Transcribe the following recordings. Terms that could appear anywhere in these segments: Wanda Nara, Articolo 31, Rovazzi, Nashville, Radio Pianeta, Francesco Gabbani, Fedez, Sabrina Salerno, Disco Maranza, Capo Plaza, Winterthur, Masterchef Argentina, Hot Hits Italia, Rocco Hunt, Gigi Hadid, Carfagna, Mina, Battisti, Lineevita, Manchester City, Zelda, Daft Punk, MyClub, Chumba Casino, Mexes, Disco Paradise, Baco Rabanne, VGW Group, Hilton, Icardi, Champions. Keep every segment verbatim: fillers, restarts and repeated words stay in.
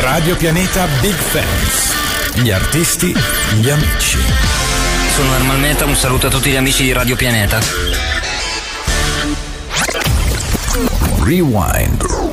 Radio Pianeta Big Fans. Gli artisti, gli amici. Sono Ermal Meta, un saluto a tutti gli amici di Radio Pianeta. Rewind.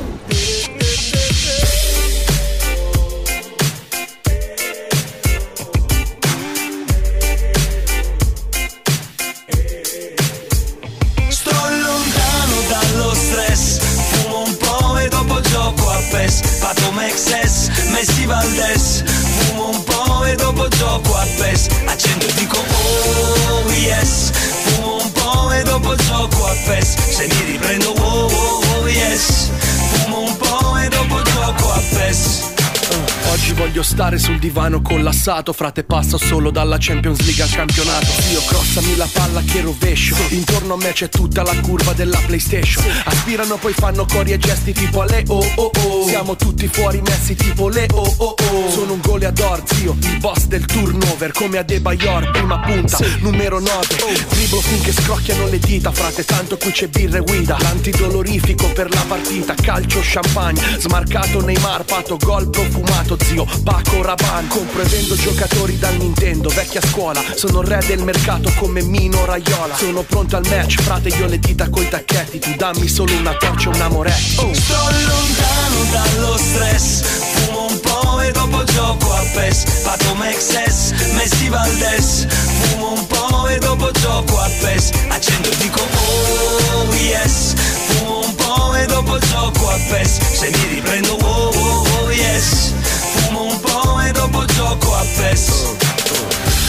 Fatto Mexes, Messi Valdes, fumo un po' e dopo gioco a P E S. Accendo e dico oh yes, fumo un po' e dopo gioco a P E S. Se mi riprendo oh oh oh yes, fumo un po' e dopo gioco a P E S. Oggi voglio stare sul divano collassato, frate passo solo dalla Champions League al campionato. Io crossami la palla che rovescio, intorno a me c'è tutta la curva della PlayStation. Aspirano poi fanno cori e gesti tipo le oh oh oh. Siamo tutti fuori messi tipo le oh oh oh. Sono un goleador zio, il boss del turnover come a De Bayor, prima punta, numero nove. Dribblo finché scrocchiano le dita, frate tanto qui c'è birra e guida. L'antidolorifico per la partita, calcio champagne, smarcato Neymar, pato gol profumato. Zio, Baco Rabanne, compro e vendo giocatori dal Nintendo, vecchia scuola. Sono il re del mercato come Mino Raiola. Sono pronto al match, frate io le dita coi tacchetti. Tu dammi solo una torcia e un amoretto oh. Sto lontano dallo stress, fumo un po' e dopo gioco a P E S. Pato Mexes, Messi Valdes, fumo un po' e dopo gioco a P E S. Accendo e dico oh yes, fumo un po' e dopo gioco a P E S. Se mi riprendo oh oh oh yes, fumo un po' e dopo gioco a P E S.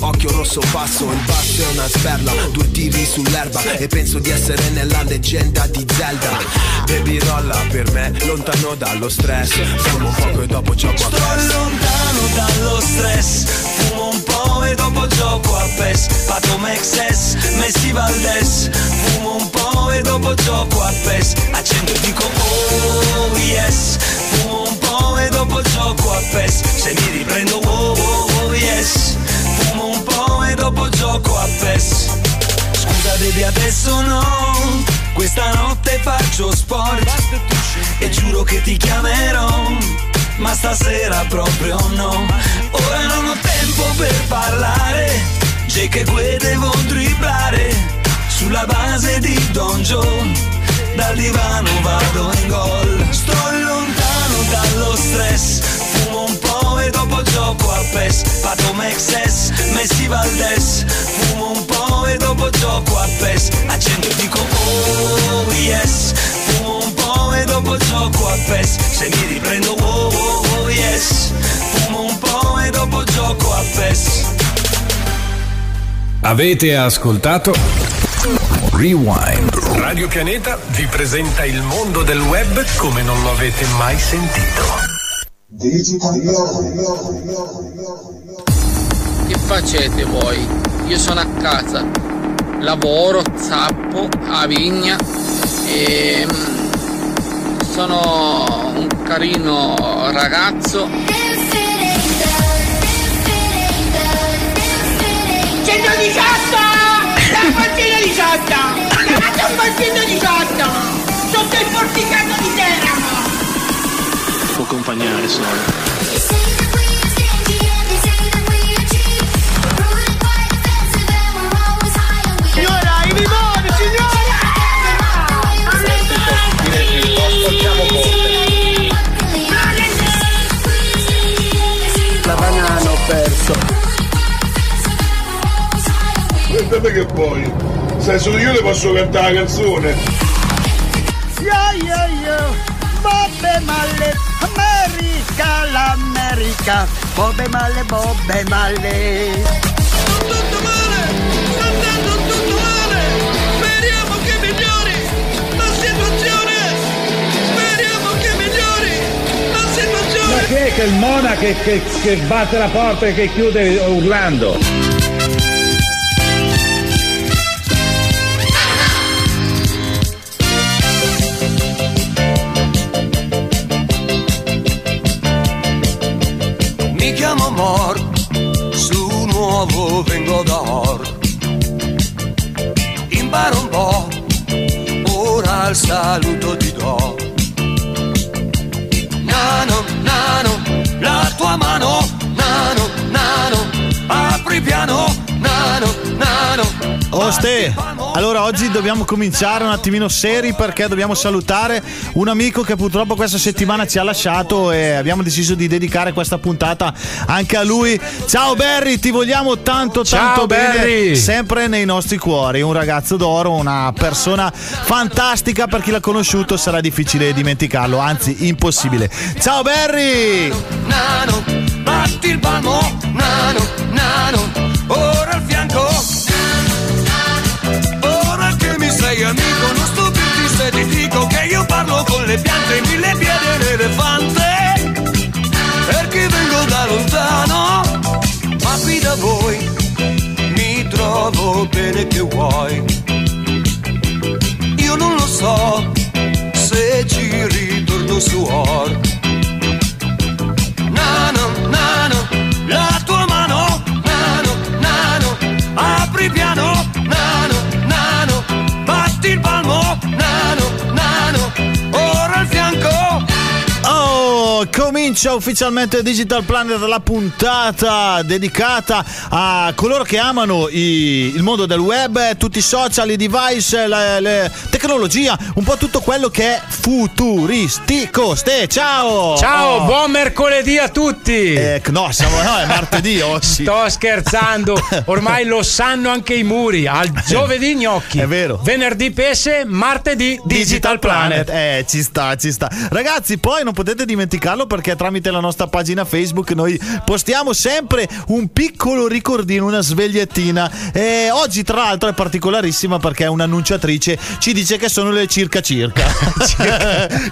occhio rosso passo, il basso è una sperla, due tiri sull'erba e penso di essere nella leggenda di Zelda. Baby rolla per me, lontano dallo stress, fumo poco e dopo gioco a P E S. Sto lontano dallo stress, fumo un po' e dopo gioco a P E S. Pato Mexes, Messi Valdes, fumo un po' e dopo gioco a P E S. Accendo e dico oh yes, fumo un po' e dopo gioco a P E S. Se mi riprendo oh oh oh yes, fumo un po' e dopo gioco a P E S. Scusa baby adesso no, questa notte faccio sport e giuro che ti chiamerò, ma stasera proprio no. Ora non ho tempo per parlare, c'è che qui devo dribblare sulla base di Don Joe. Dal divano vado in gol. Sto lontano dallo stress, fumo un po' e dopo gioco a P E S. Pato Mexes, Messi Valdes, fumo un po' e dopo gioco a P E S. Accendo e dico oh yes, fumo un po' e dopo gioco a P E S. Se mi riprendo oh oh oh yes, fumo un po' e dopo gioco a P E S. Avete ascoltato Rewind. Radio Pianeta vi presenta il mondo del web come non lo avete mai sentito. Digital. Che facete voi? Io sono a casa, lavoro, zappo, a vigna e sono un carino ragazzo. centodiciotto La faccina di Santa! La faccia un faccino di Santa! Sotto il porticato di Teramo! Può accompagnare solo. Signora, i limoni, signora! La banana ho perso! Aspettate che poi, sai, solo io le posso cantare la canzone. Yo yo yo, bobbe male, America, l'America, bobbe male, bobbe male. Tutto male, sta andando tutto male, speriamo che migliori la situazione, speriamo che migliori la situazione. che è che il Mona che, che, che batte la porta e che chiude urlando. Mi chiamo Mor, su nuovo vengo da Or. Imparo un po', ora il saluto ti do. Nano, nano, la tua mano, nano, nano, apri piano, nano, nano. Oh Ste, allora oggi dobbiamo cominciare un attimino seri perché dobbiamo salutare un amico che purtroppo questa settimana ci ha lasciato e abbiamo deciso di dedicare questa puntata anche a lui. Ciao Barry, ti vogliamo tanto tanto Ciao, bene, Barry. Sempre nei nostri cuori, un ragazzo d'oro, una persona fantastica, per chi l'ha conosciuto sarà difficile dimenticarlo, anzi impossibile. Ciao Barry! Nano, batti il palmo, nano, nano, ora al fianco. Sei amico, non stupirti se ti dico che io parlo con le piante, mille piedi e l'elefante. Perché vengo da lontano, ma qui da voi mi trovo bene, che vuoi. Io non lo so se ci ritorno su Or. Nano, nano, la tua mano, nano, nano, apri piano, nano, nano, batti il palmo, nano, nano, ora al fianco. Oh, comincia ufficialmente Digital Planet, la puntata dedicata a coloro che amano i, il mondo del web, tutti i social, i device, la tecnologia, un po' tutto quello che è futuristico. Ste, ciao! Ciao, oh. Buon mercoledì a tutti! Eh, no, siamo, no, è martedì oggi. Sto scherzando, ormai lo sanno anche i muri, al giovedì gnocchi, è vero. Venerdì pesce, martedì Digital, Digital Planet. Planet. Eh, ci sta, ci sta. Ragazzi, poi non potete dimenticarlo perché tramite la nostra pagina Facebook noi postiamo sempre un piccolo ricordino, una svegliettina, e oggi tra l'altro è particolarissima perché un'annunciatrice ci dice che sono le circa circa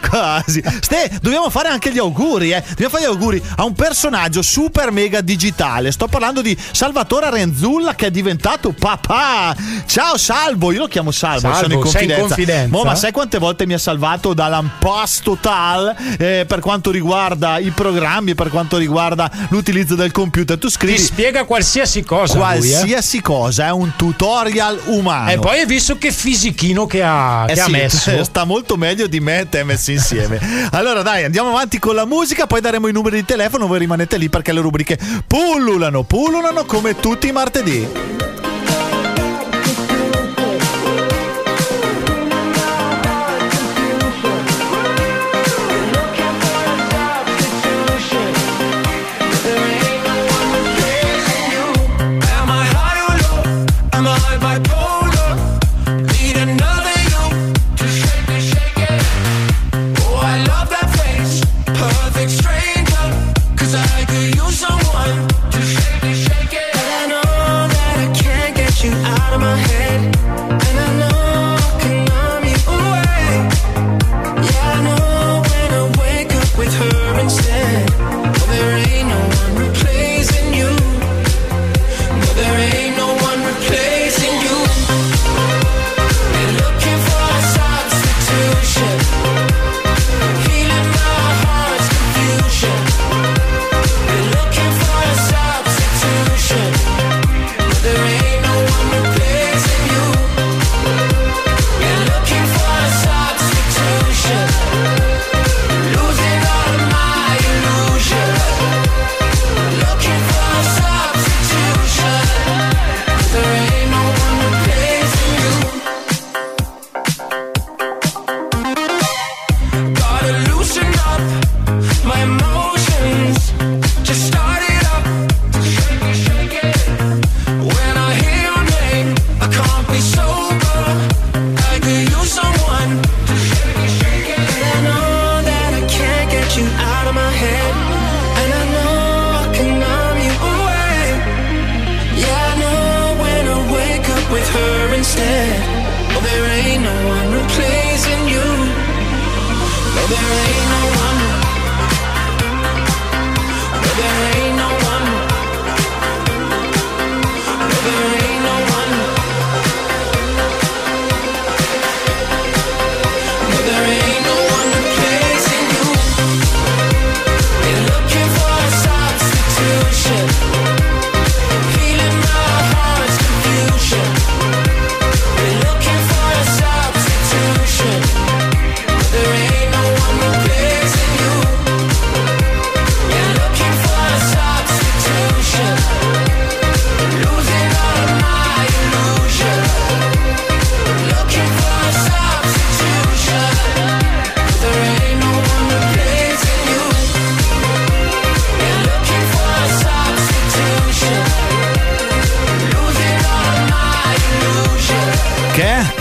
quasi. Ste, dobbiamo fare anche gli auguri, eh? Dobbiamo fare gli auguri a un personaggio super mega digitale, sto parlando di Salvatore Aranzulla, che è diventato papà. Ciao Salvo, io lo chiamo Salvo, Salvo sono in confidenza, sei in confidenza? Mo, ma sai quante volte mi ha salvato dall'impasto tal. Eh, per quanto riguarda i programmi, per quanto riguarda l'utilizzo del computer, tu scrivi, ti spiega qualsiasi cosa, qualsiasi lui, eh? cosa, è un tutorial umano. E poi hai visto che fisichino che ha, eh che sì, ha messo, sta molto meglio di me e te messi insieme. Allora dai, andiamo avanti con la musica, poi daremo i numeri di telefono, voi rimanete lì perché le rubriche pullulano, pullulano come tutti i martedì. There ain't no one.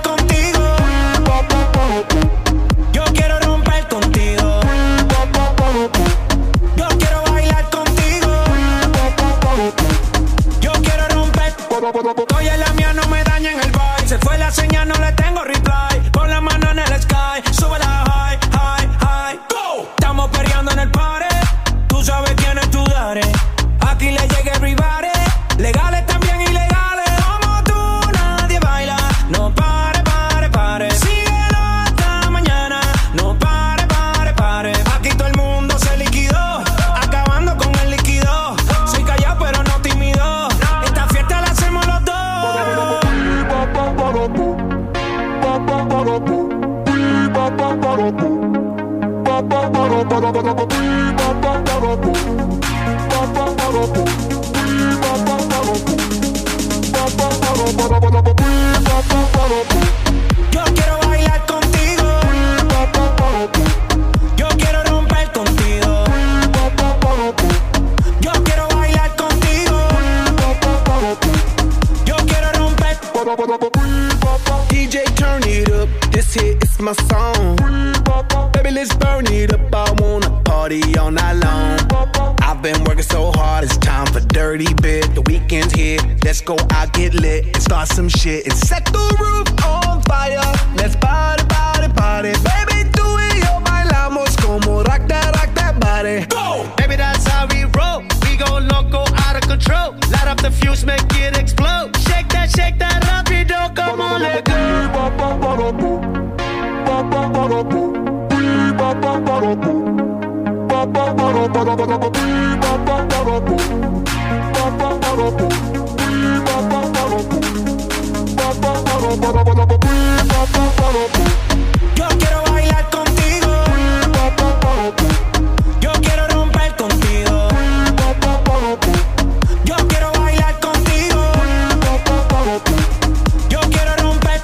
contigo. Yo quiero romper contigo. Estoy en la mía, no me dañen el vibe. Se fue la señal, no le tengo reply. Pon la mano en el sky, sube la high, high, high. Go. Estamos peleando en el party. Tú sabes quién es tu daddy. Aquí le llega everybody. Legales también ilegales. Como tú nadie baila. No pare, pare, pare. Síguelo hasta mañana. No pare, pare, pare. Aquí todo el mundo se liquidó, acabando con el líquido. Soy callado pero no tímido. Yo quiero bailar contigo. Yo quiero romper contigo. Yo quiero bailar contigo. Yo quiero romper. D J turn it up, this here is my song. Baby let's burn it up, I wanna party all night long. I've been working so hard, it's time for dirty bit. The weekend's here, let's go out, get lit and start some shit and set the roof on fire. Let's party, party, party. Baby do it, yo bailamos como rock that, rock that body. Go! Baby that's how we roll, we go loco, out of control. Light up the fuse, make it explode. Shake that, shake that rapido, come on, let go. Yo quiero bailar contigo. Yo quiero romper contigo. Yo quiero bailar contigo. Yo quiero romper.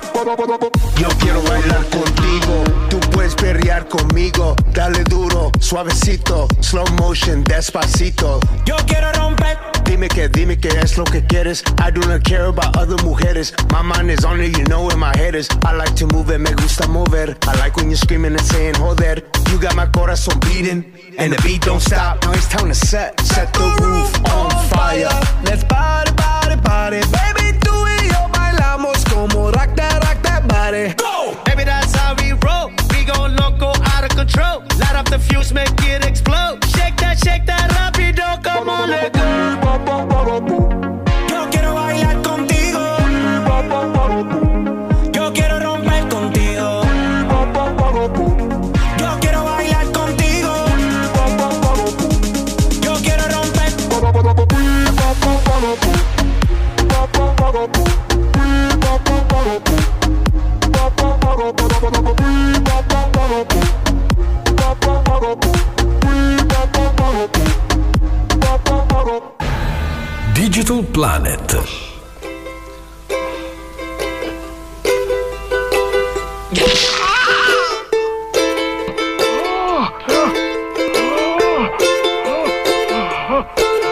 Yo quiero bailar contigo. Tú puedes perrear conmigo. Dale duro, suavecito, slow motion, despacito. Yo quiero romper. Dime que, dime que es lo que quieres. I do not care about other mujeres. My mind is on it, you know where my head is. I like to move it, me gusta mover. I like when you're screaming and saying joder. You got my corazón beating and the beat don't stop. Now it's time to set, set the roof on fire. Let's party, party, party. Baby, tú y yo bailamos como rock that, rock that body. Go! Baby, that's how we roll. We go loco, out of drinks, make it explode. Shake that, shake that rápido como le gusta. Yo quiero bailar contigo. Yo quiero romper contigo. Yo quiero bailar contigo. Yo quiero romper. Digital Planet.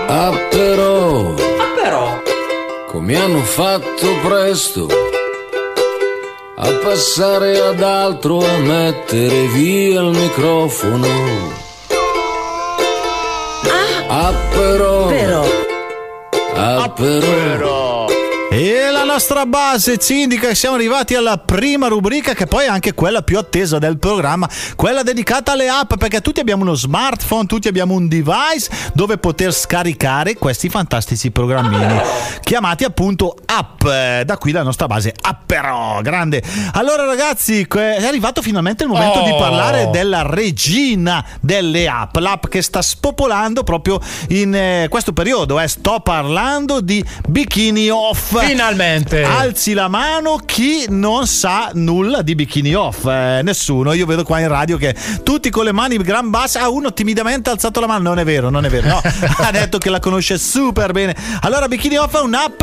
Ah però, ah però, come hanno fatto presto a passare ad altro, a mettere via il microfono. Ah, ah però, però. Ah, però. E la nostra base ci indica che siamo arrivati alla prima rubrica, che poi è anche quella più attesa del programma, quella dedicata alle app, perché tutti abbiamo uno smartphone, tutti abbiamo un device dove poter scaricare questi fantastici programmini chiamati appunto app. Da qui la nostra base app però, grande. Allora ragazzi, è arrivato finalmente il momento oh. di parlare della regina delle app, l'app che sta spopolando proprio in eh, questo periodo, eh. Sto parlando di Bikinioff. Finalmente alzi la mano chi non sa nulla di Bikinioff. eh, Nessuno, io vedo qua in radio che tutti con le mani gran basse. Ah, uno timidamente ha alzato la mano, non è vero, non è vero, no. Ha detto che la conosce super bene. Allora, Bikinioff è un'app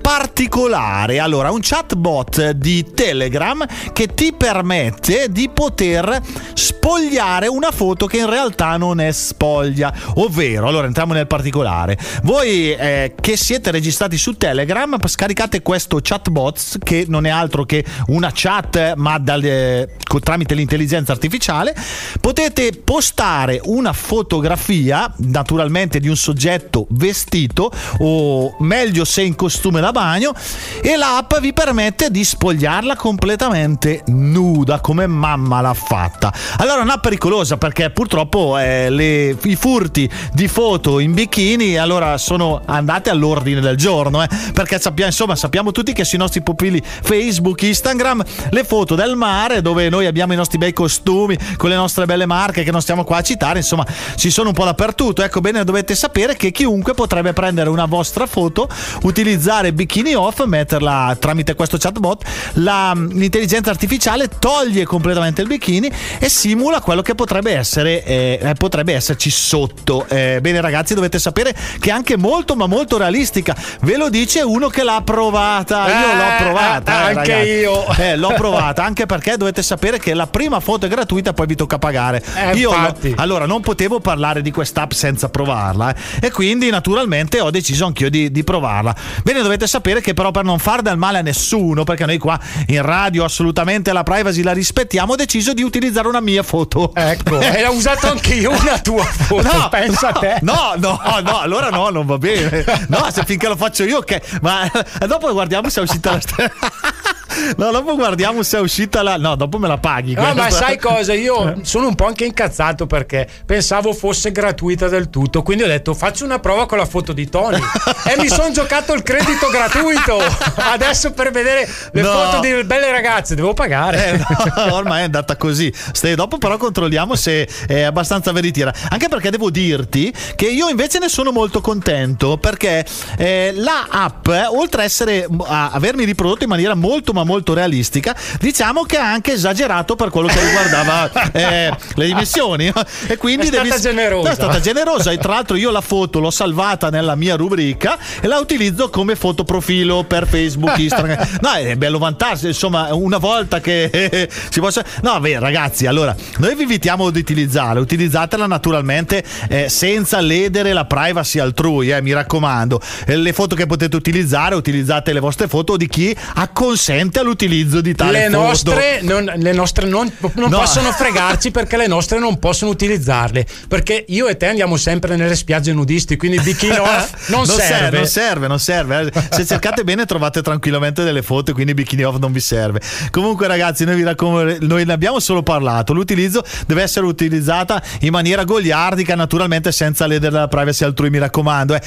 particolare, allora un chatbot di Telegram che ti permette di poter spogliare una foto che in realtà non è spoglia. Ovvero, allora entriamo nel particolare. Voi eh, che siete registrati su Telegram, scaricate questo chatbot che non è altro che una chat ma dal, eh, tramite l'intelligenza artificiale. Potete postare una fotografia naturalmente di un soggetto vestito, o meglio se in costume da bagno, e l'app vi permette di spogliarla completamente nuda come mamma l'ha fatta. Allora è un'app pericolosa perché purtroppo eh, le, i furti di foto in bikini allora sono andate all'ordine del giorno, eh, perché insomma sappiamo tutti che sui nostri profili Facebook, Instagram, le foto del mare dove noi abbiamo i nostri bei costumi con le nostre belle marche che non stiamo qua a citare, insomma ci sono un po' dappertutto. Ecco bene, dovete sapere che chiunque potrebbe prendere una vostra foto, utilizzare Bikinioff, metterla tramite questo chatbot, la, l'intelligenza artificiale toglie completamente il bikini e simula quello che potrebbe essere eh, potrebbe esserci sotto. Eh, bene ragazzi, dovete sapere che è anche molto ma molto realistica, ve lo dice uno che l'ha provata. Io eh, l'ho provata eh, anche ragazzi. Io eh, l'ho provata anche perché dovete sapere che la prima foto è gratuita, poi vi tocca pagare. eh, io lo, allora non potevo parlare di quest'app senza provarla, eh. E quindi naturalmente ho deciso anch'io di, di provarla. Bene, dovete sapere che però per non far del male a nessuno, perché noi qua in radio assolutamente la privacy la rispettiamo, ho deciso di utilizzare una mia foto. Ecco, eh, l'ho usato anch'io una tua foto. No, pensa no, a te. No, no, no, allora no, non va bene. No, se finché lo faccio io che okay. Ma dopo guardiamo se è uscita la stessa. No, dopo guardiamo se è uscita la. No, dopo me la paghi. No, ma sai cosa? Io sono un po' anche incazzato perché pensavo fosse gratuita del tutto. Quindi ho detto faccio una prova con la foto di Tony. E mi sono giocato il credito gratuito. Adesso per vedere le no. foto di belle ragazze devo pagare. Eh, no, ormai è andata così. Stai, dopo però controlliamo se è abbastanza veritiera. Anche perché devo dirti che io invece ne sono molto contento, perché eh, la app, eh, oltre a essere a avermi riprodotto in maniera molto ma molto realistica, diciamo che ha anche esagerato per quello che riguardava eh, le dimensioni, e quindi è stata devi... generosa. È stata generosa. E tra l'altro io la foto l'ho salvata nella mia rubrica e la utilizzo come fotoprofilo per Facebook, Instagram. No, è bello vantarsi, insomma, una volta che eh, si possa. No, beh, ragazzi, allora noi vi invitiamo ad utilizzarla, utilizzatela naturalmente eh, senza ledere la privacy altrui, eh, mi raccomando. Eh, le foto che potete utilizzare, utilizzate le vostre foto di chi acconsente inerente all'utilizzo di tale le nostre, non, le nostre non, non no. possono fregarci, perché le nostre non possono utilizzarle, perché io e te andiamo sempre nelle spiagge nudisti, quindi Bikinioff non, non serve. serve non serve non serve se cercate bene trovate tranquillamente delle foto, quindi Bikinioff non vi serve. Comunque ragazzi, noi vi raccom- noi ne abbiamo solo parlato, l'utilizzo deve essere utilizzata in maniera goliardica, naturalmente senza ledere la privacy altrui, mi raccomando, eh.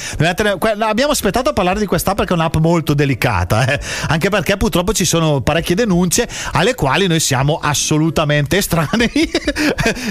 Abbiamo aspettato a parlare di quest'app perché è un'app molto delicata, eh. anche perché purtroppo ci sono parecchie denunce alle quali noi siamo assolutamente estranei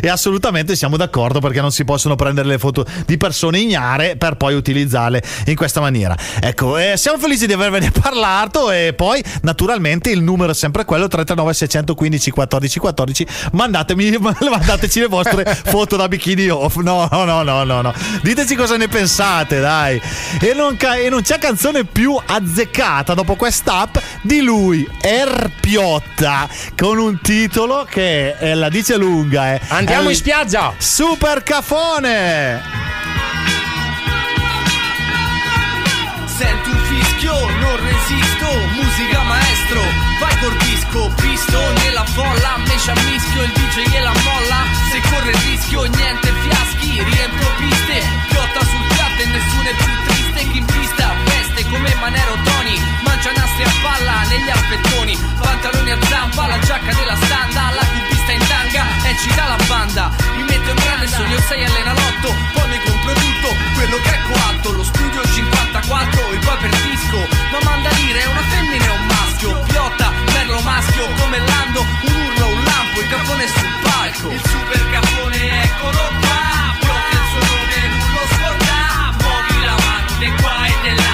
e assolutamente siamo d'accordo, perché non si possono prendere le foto di persone ignare per poi utilizzarle in questa maniera. Ecco, eh, siamo felici di avervene parlato, e poi naturalmente il numero è sempre quello, tre tre nove sei uno cinque uno quattro uno quattro, mandatemi, mandateci le vostre foto da Bikinioff. No, no, no, no, no, no. Diteci cosa ne pensate, dai. E non, ca- e non c'è canzone più azzeccata dopo quest'app di lui, Er Piotta, con un titolo che eh, la dice lunga, eh. Andiamo All- in spiaggia! Super cafone! Sento un fischio, non resisto, musica maestro, vai col disco, pisto nella folla, me c'ha mischio, il D J gliela molla, se corre il rischio, niente fiaschi, riempio piste, Piotta sul piatto e nessuno è più triste, chi in pista veste come Manero Tony, mangia nastri a palla negli affettoni, pantaloni a zampa, la giacca della standa, la cubista in tanga, e ci dà la banda, mi metto in grande, sono io sei all'enalotto, poi mi compro tutto, quello che è coatto, lo studio cinquantaquattro, e poi per disco, ma manda lire è una femmina e un maschio, Piotta, merlo maschio, come Lando, un urlo, un lampo, il cafone sul palco, il super cafone eccolo qua, Piotta il suo nome non lo scorda, muovi la mano di qua e di là,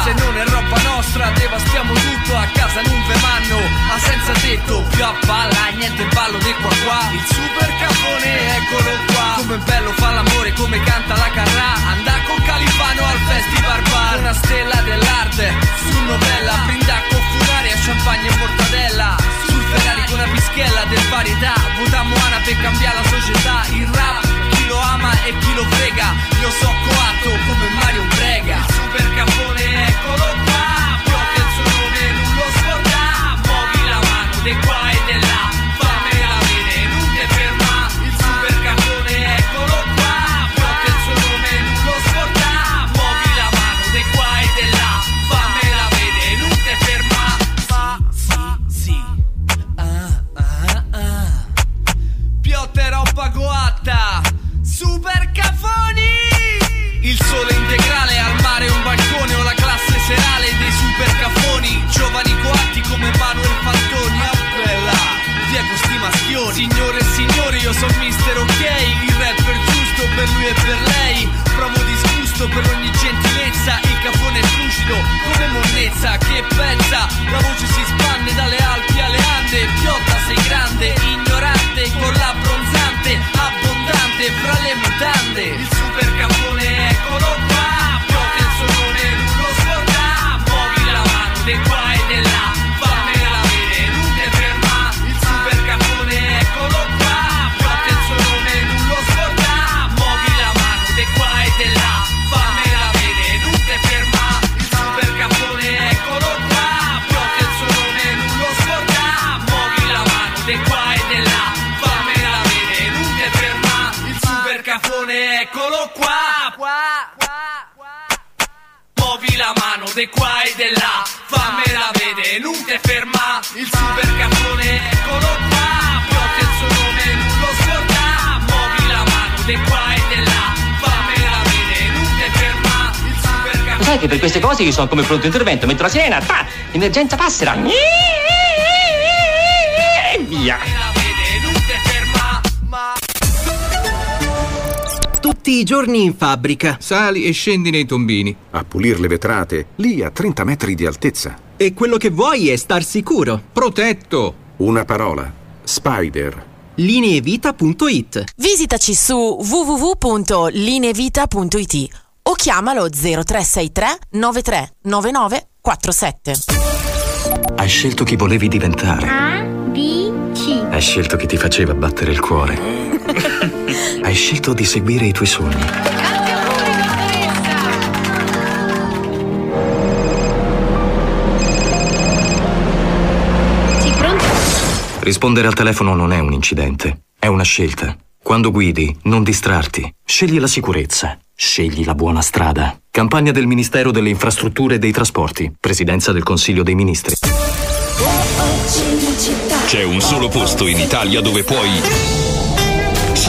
se non è roba nostra devastiamo tutto, a casa non ve vanno a senza tetto, più a palla niente ballo di qua qua, il super cafone eccolo qua, come bello fa l'amore, come canta la Carrà, andà con Califano al festival bar, una stella dell'arte su novella, brinda con Funari a champagne e mortadella, sul Ferrari con una pischella del varietà, votammo Ana per cambiare la società, il rap chi lo ama e chi lo frega, io so coatto come Mario Brega, il super cafone eccolo qua, Piotta il suo nome non lo scorda, muovi la mano di qua e di là, fammela vedere non te ferma, il super cafone eccolo qua, Piotta il suo nome non lo scorda, muovi la mano di qua e di là, fammela vedere non te ferma, fa fa sì, ah ah ah, Piotta è roba coatta, super cafoni, il sole integrale al mare, un balcone o la classe serale dei super cafoni, giovani coatti come Manuel Fantoni, a bella via con sti maschioni, signore e signori io sono mister ok, il rapper giusto per lui e per lei, provo disgusto per ogni gentilezza, il cafone è lucido come monnezza, che pezza, la voce si spanne dalle Alpi alle Ande, Piotta sei grande, ignorante, con la bronzante, abbondante fra le mutande, il super cafone eccolo qua, Piotta il suo nome non lo scorda, muovi la mano di qua e di là, fammela vedere non te ferma, il super cafone eccolo qua, Piotta il suo nome non lo scorda, muovi la mano di qua e di là, fammela vedere non te ferma, il super cafone eccolo qua, Piotta il suo nome non lo scorda, muovi la mano di qua e di là, fammela vedere non te ferma, super cafone eccolo qua, qua, qua, qua, muovi la mano de qua e de là, fammela vedere non te ferma, il super cafone eccolo qua, Piotta il suo nome non lo scorda, muovi la mano de qua e de là, fammela vedere non te ferma, il super cafone. Sai che per queste cose io sono come pronto intervento, metto la sirena, ta, emergenza passera, e via. Tutti i giorni in fabbrica. Sali e scendi nei tombini. A pulire le vetrate, lì a trenta metri di altezza. E quello che vuoi è star sicuro. Protetto. Una parola. Spider. Lineevita punto it. Visitaci su w w w punto lineevita punto it o chiamalo zero tre sei tre nove tre nove nove quattro sette. Hai scelto chi volevi diventare. A, B, C. Hai scelto chi ti faceva battere il cuore. Hai scelto di seguire i tuoi sogni. Grazie a voi, dottoressa. Sì, pronto? Rispondere al telefono non è un incidente, è una scelta. Quando guidi, non distrarti. Scegli la sicurezza. Scegli la buona strada. Campagna del Ministero delle Infrastrutture e dei Trasporti. Presidenza del Consiglio dei Ministri. C'è un solo posto in Italia dove puoi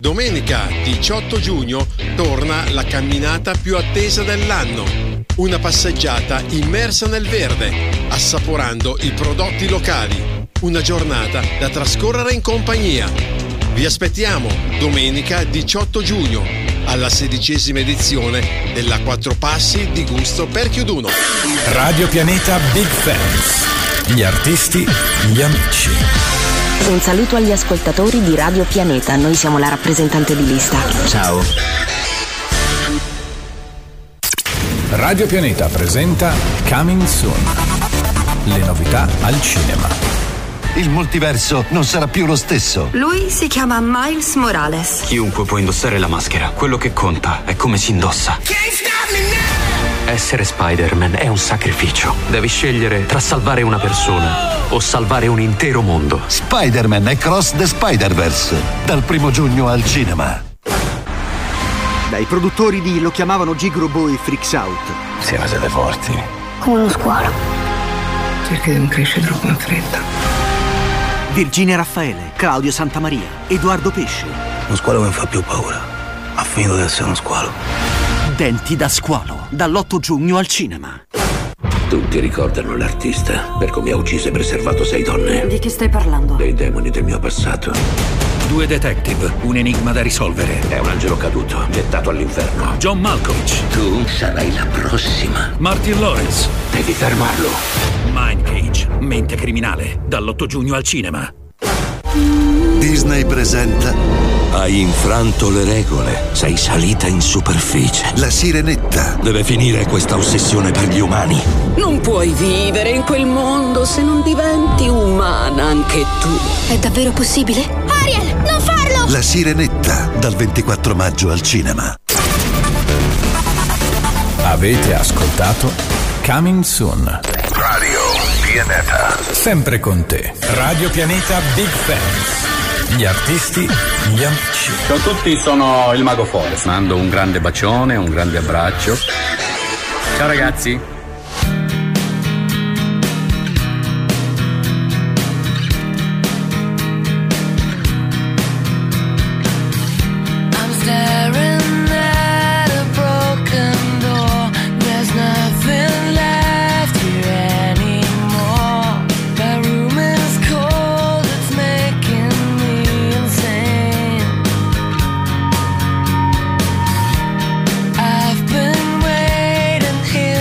Domenica diciotto giugno torna la camminata più attesa dell'anno. Una passeggiata immersa nel verde, assaporando i prodotti locali. Una giornata da trascorrere in compagnia. Vi aspettiamo domenica diciotto giugno. Alla sedicesima edizione della Quattro Passi di Gusto per Chiuduno. Radio Pianeta Big Fans. Gli artisti, gli amici. Un saluto agli ascoltatori di Radio Pianeta. Noi siamo la rappresentante di lista. Ciao. Radio Pianeta presenta Coming Soon. Le novità al cinema. Il multiverso non sarà più lo stesso. Lui si chiama Miles Morales. Chiunque può indossare la maschera. Quello che conta è come si indossa. Essere Spider-Man è un sacrificio. Devi scegliere tra salvare una persona o salvare un intero mondo. Spider-Man Across the Spider-Verse. Dal primo giugno al cinema. Dai produttori di Lo chiamavano Gigrobo e Freaks Out. Siamo state forti. Come uno squalo. Cerca di non crescere troppo in fretta. Virginia Raffaele, Claudio Santamaria, Edoardo Pesce. Uno squalo che mi fa più paura. Ha finito di essere uno squalo. Denti da squalo, dall'otto giugno al cinema. Tutti ricordano l'artista per come ha ucciso e preservato sei donne. Di chi stai parlando? Dei demoni del mio passato. Due detective, un enigma da risolvere. È un angelo caduto, gettato all'inferno. John Malkovich. Tu sarai la prossima. Martin Lawrence. Devi fermarlo. Mind Cage, mente criminale, dall'otto giugno al cinema. Disney presenta. Hai infranto le regole. Sei salita in superficie. La sirenetta. Deve finire questa ossessione per gli umani. Non puoi vivere in quel mondo se non diventi umana anche tu. È davvero possibile? Ariel, non farlo! La sirenetta, dal ventiquattro maggio al cinema. Avete ascoltato Coming Soon. Radio Pianeta. Sempre con te. Radio Pianeta Big Fans. Gli artisti, gli amici. Ciao a tutti, sono il Mago Forest. Mando un grande bacione, un grande abbraccio. Ciao ragazzi.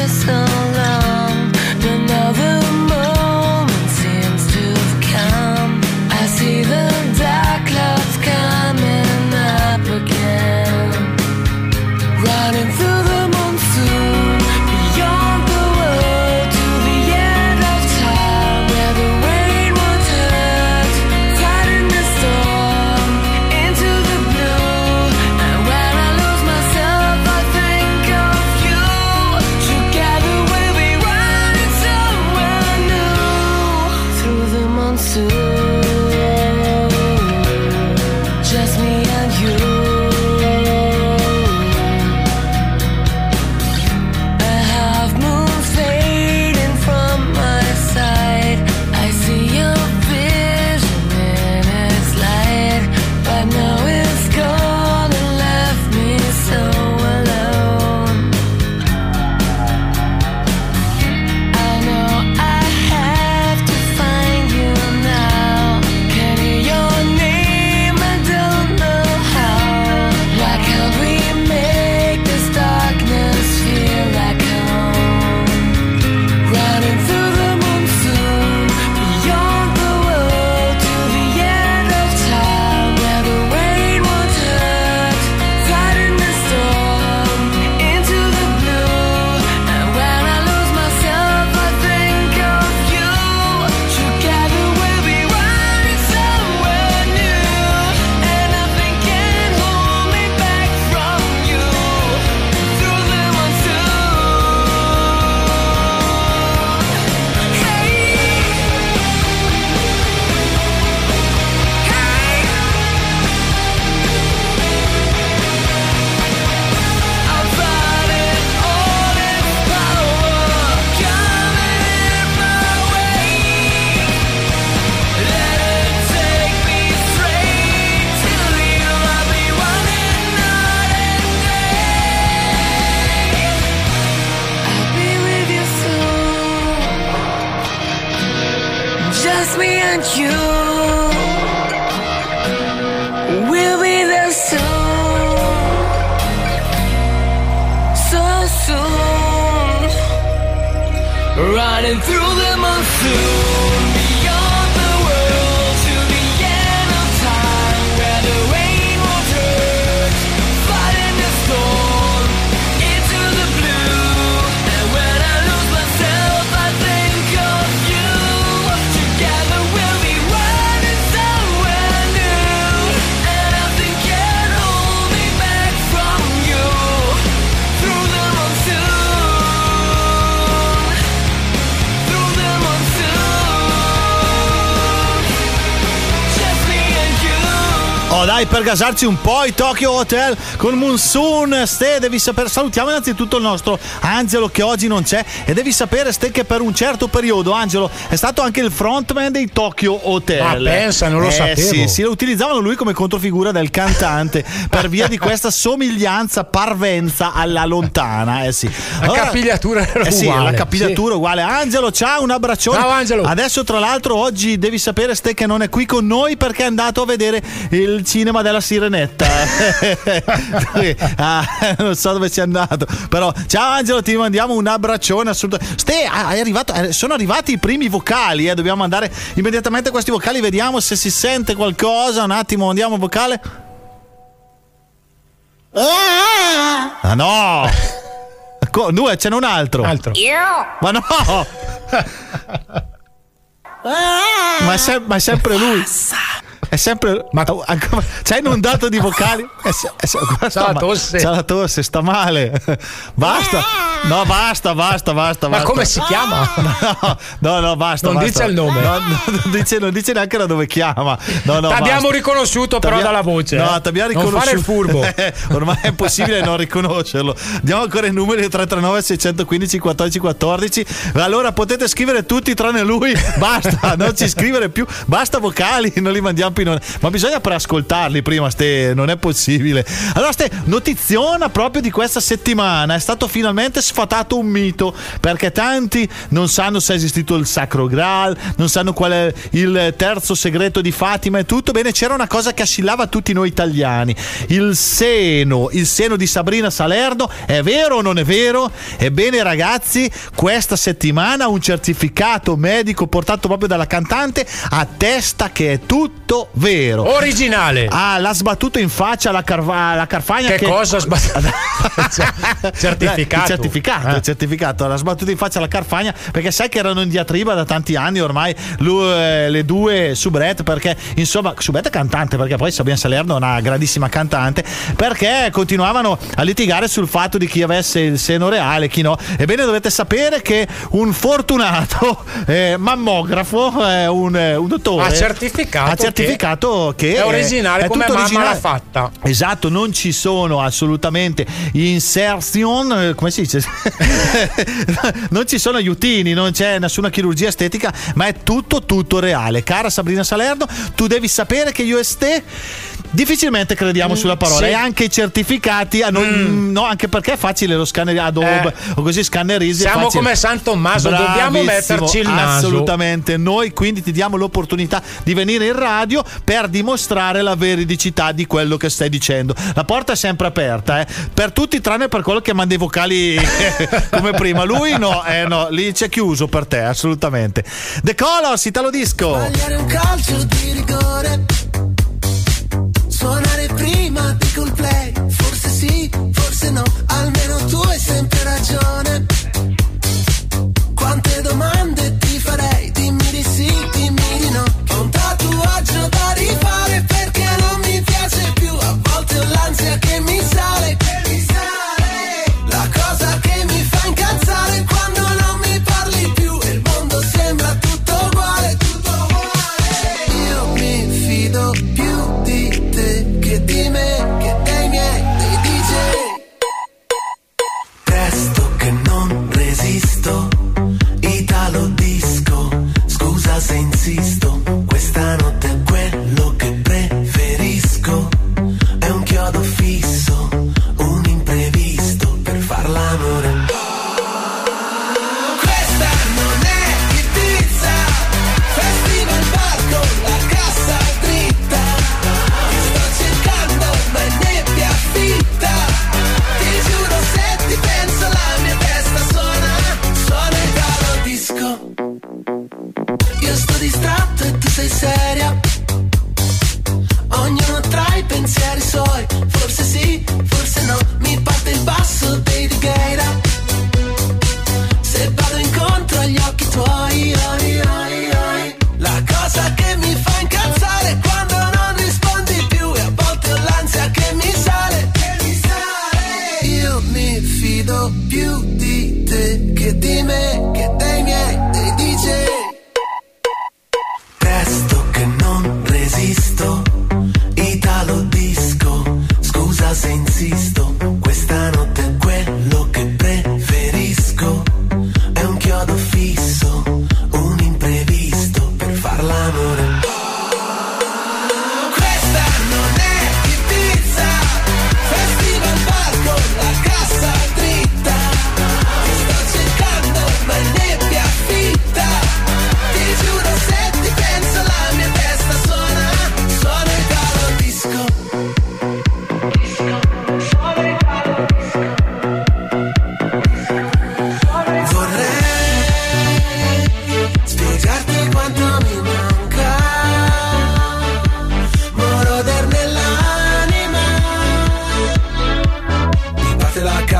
So want you. We'll be there soon, so soon, running through the monsoon. Oh dai, per gasarci un po' i Tokyo Hotel con Monsoon. Ste, devi sapere, salutiamo innanzitutto il nostro Angelo che oggi non c'è, e devi sapere Ste che per un certo periodo Angelo è stato anche il frontman dei Tokyo Hotel. Ah, pensa, non lo eh, sapevo. Sì, sì, lo utilizzavano lui come controfigura del cantante per via di questa somiglianza, parvenza alla lontana. Eh sì. Allora, la capigliatura era eh sì, uguale. La capigliatura sì. uguale. Angelo, ciao, un abbraccione. Ciao Angelo. Adesso tra l'altro oggi devi sapere Ste che non è qui con noi perché è andato a vedere il cinema della Sirenetta. Ah, non so dove sia andato, però ciao Angelo, ti mandiamo un abbraccione assolutamente. Ste, è arrivato, sono arrivati i primi vocali, eh. Dobbiamo andare immediatamente a questi vocali, vediamo se si sente qualcosa. Un attimo, andiamo vocale. Ah no, due, c'è un altro. altro Io? Ma no. ma, è se- ma è sempre lui. È sempre. Ma c'hai inondato di vocali? È se, è se, c'ha sta, la tosse. C'ha la tosse, sta male. Basta. No, basta, basta, basta. Ma basta. Come si chiama? No, no, no basta. Non basta. Dice il nome. No, no, non, dice, non dice neanche da dove chiama. No, no, t'abbiamo riconosciuto, però, dalla voce. No, eh. t'abbiamo riconosciuto. Non fare il furbo. Eh, ormai è impossibile non riconoscerlo. Diamo ancora i numeri: tre tre nove sei uno cinque quattordici quattordici. Allora potete scrivere tutti tranne lui. Basta, non ci scrivere più. Basta vocali, non li mandiamo. Ma bisogna per ascoltarli prima, Ste, non è possibile. Allora Ste, notiziona proprio di questa settimana: è stato finalmente sfatato un mito, perché tanti non sanno se è esistito il Sacro Graal, non sanno qual è il terzo segreto di Fatima e tutto. Bene, c'era una cosa che assillava tutti noi italiani: il seno, il seno di Sabrina Salerno, è vero o non è vero? Ebbene ragazzi, questa settimana un certificato medico portato proprio dalla cantante attesta che è tutto vero. Originale. Ah, l'ha sbattuto in faccia la, Carva- la Carfagna. Che, che cosa ha sbattuto? certificato. Il certificato, eh? certificato. L'ha sbattuto in faccia la Carfagna perché sai che erano in diatriba da tanti anni ormai lui, eh, le due subrette, perché insomma, subrette cantante, perché poi Sabrina Salerno è una grandissima cantante, perché continuavano a litigare sul fatto di chi avesse il seno reale e chi no. Ebbene dovete sapere che un fortunato eh, mammografo, eh, un, un dottore ha certificato, ha certificato che è originale, è come tutto mamma originale. L'ha fatta, esatto, non ci sono assolutamente insertion, come si dice non ci sono aiutini, non c'è nessuna chirurgia estetica, ma è tutto tutto reale. Cara Sabrina Salerno, tu devi sapere che io e Ste difficilmente crediamo mm, sulla parola, sì. E anche i certificati a noi, mm. no, anche perché è facile lo scanner Adobe eh. o così scannerizzi. Siamo come San Tommaso, dobbiamo metterci il naso. Assolutamente, noi quindi ti diamo l'opportunità di venire in radio per dimostrare la veridicità di quello che stai dicendo. La porta è sempre aperta, eh? Per tutti tranne per quello che manda i vocali come prima. Lui no, eh, no, lì c'è chiuso per te, assolutamente. The Colors, Italo Disco. Sbagliare un calcio di rigore, suonare prima di col play, forse sì, forse no, almeno tu hai sempre ragione. Quante domande ti farei, dimmi di sì, dimmi di no. Ho un tatuaggio da rifare perché non mi piace più, a volte ho l'ansia che mi sale, che mi sale. La cosa che mi fa incazzare è quando non mi parli più e il mondo sembra tutto uguale, tutto uguale. Io mi fido più di te che di me, che dei miei, dei D J. Resto che non resisto, Italo disco, scusa se insisto, questa notte è quello che preferisco, è un chiodo fisso, un imprevisto per far l'amore. Oh, questa non è Ibiza, festival barco più di te, che di me, che dei miei, dei D J. Testo che non resisto, italo disco, scusa se insisto, questa notte è quello che preferisco, è un chiodo fisso, un imprevisto per far l'amore.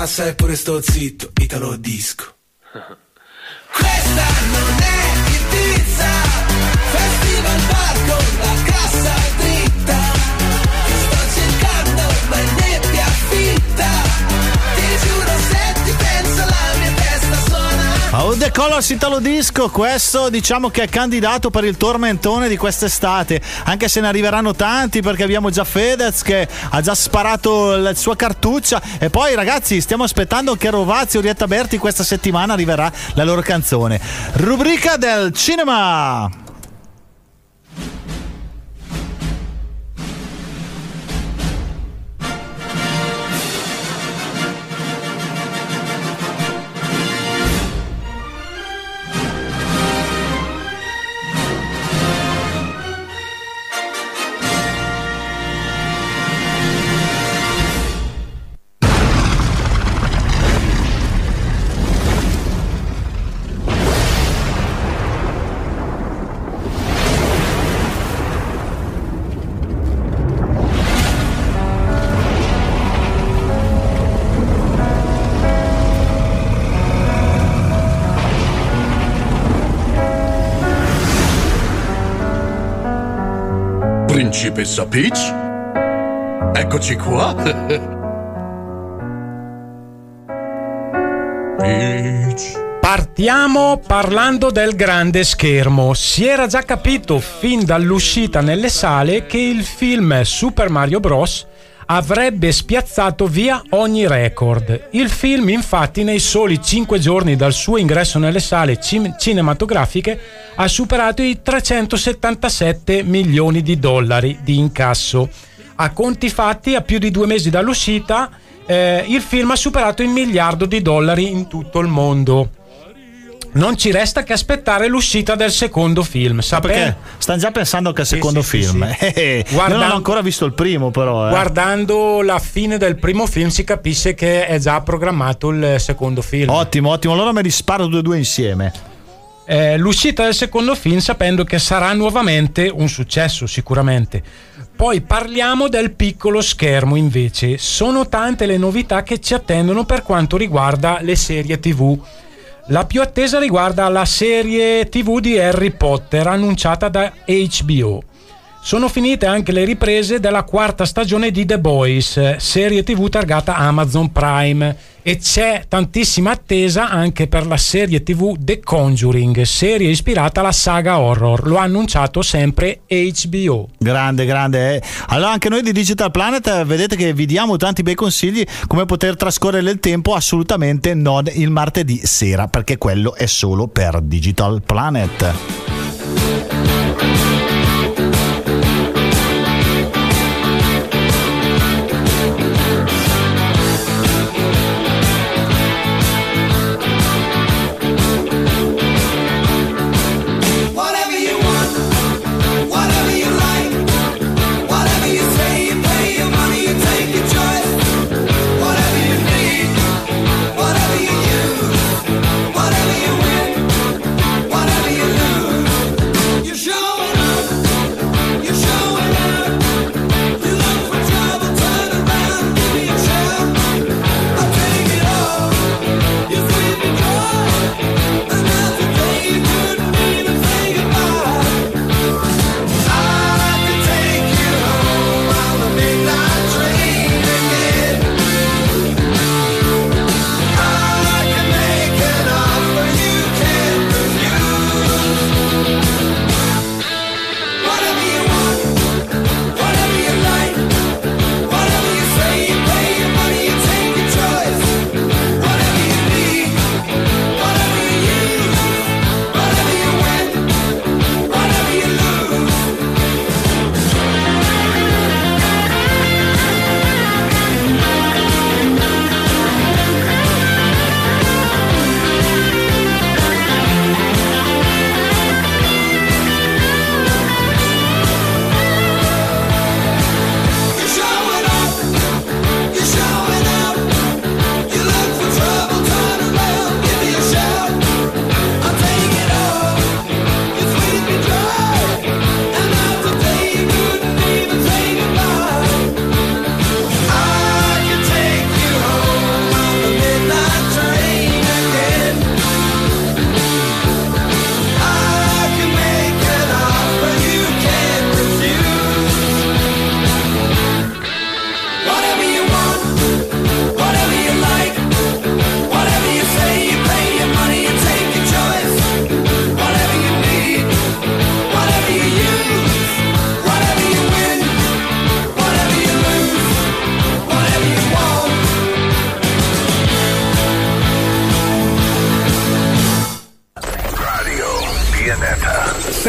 Sai pure sto zitto, italo disco. Questa non è Ibiza, festival bar con la cassa dritta, sto cercando ma è nebbia fitta, ti giuro se ti penso la mia testa suona. Oh, The Colors italo disco, questo diciamo che è candidato per il tormentone di quest'estate, anche se ne arriveranno tanti, perché abbiamo già Fedez che ha già sparato la sua cartuccia, e poi ragazzi stiamo aspettando che Rovazzi e Orietta Berti questa settimana arriverà la loro canzone. Rubrica del cinema. Principessa Peach? Eccoci qua! Peach. Partiamo parlando del grande schermo. Si era già capito fin dall'uscita nelle sale che il film Super Mario Bros. Avrebbe spiazzato via ogni record. Il film, infatti, nei soli cinque giorni dal suo ingresso nelle sale cin- cinematografiche ha superato i trecentosettantasette milioni di dollari di incasso. A conti fatti, a più di due mesi dall'uscita, eh, il film ha superato il miliardo di dollari in tutto il mondo. Non ci resta che aspettare l'uscita del secondo film. Sapete? Perché stanno già pensando che è il secondo sì, film. Sì, sì. Guardan- non ho ancora visto il primo, però. Eh. Guardando la fine del primo film si capisce che è già programmato il secondo film. Ottimo, ottimo. Allora me li sparo due e due insieme. Eh, l'uscita del secondo film, sapendo che sarà nuovamente un successo, sicuramente. Poi parliamo del piccolo schermo, invece. Sono tante le novità che ci attendono per quanto riguarda le serie tivù. La più attesa riguarda la serie tivù di Harry Potter annunciata da H B O. Sono finite anche le riprese della quarta stagione di The Boys, serie tivù targata Amazon Prime, e c'è tantissima attesa anche per la serie tivù The Conjuring, serie ispirata alla saga horror. Lo ha annunciato sempre H B O. Grande, grande. Eh? Allora anche noi di Digital Planet vedete che vi diamo tanti bei consigli come poter trascorrere il tempo, assolutamente non il martedì sera, perché quello è solo per Digital Planet.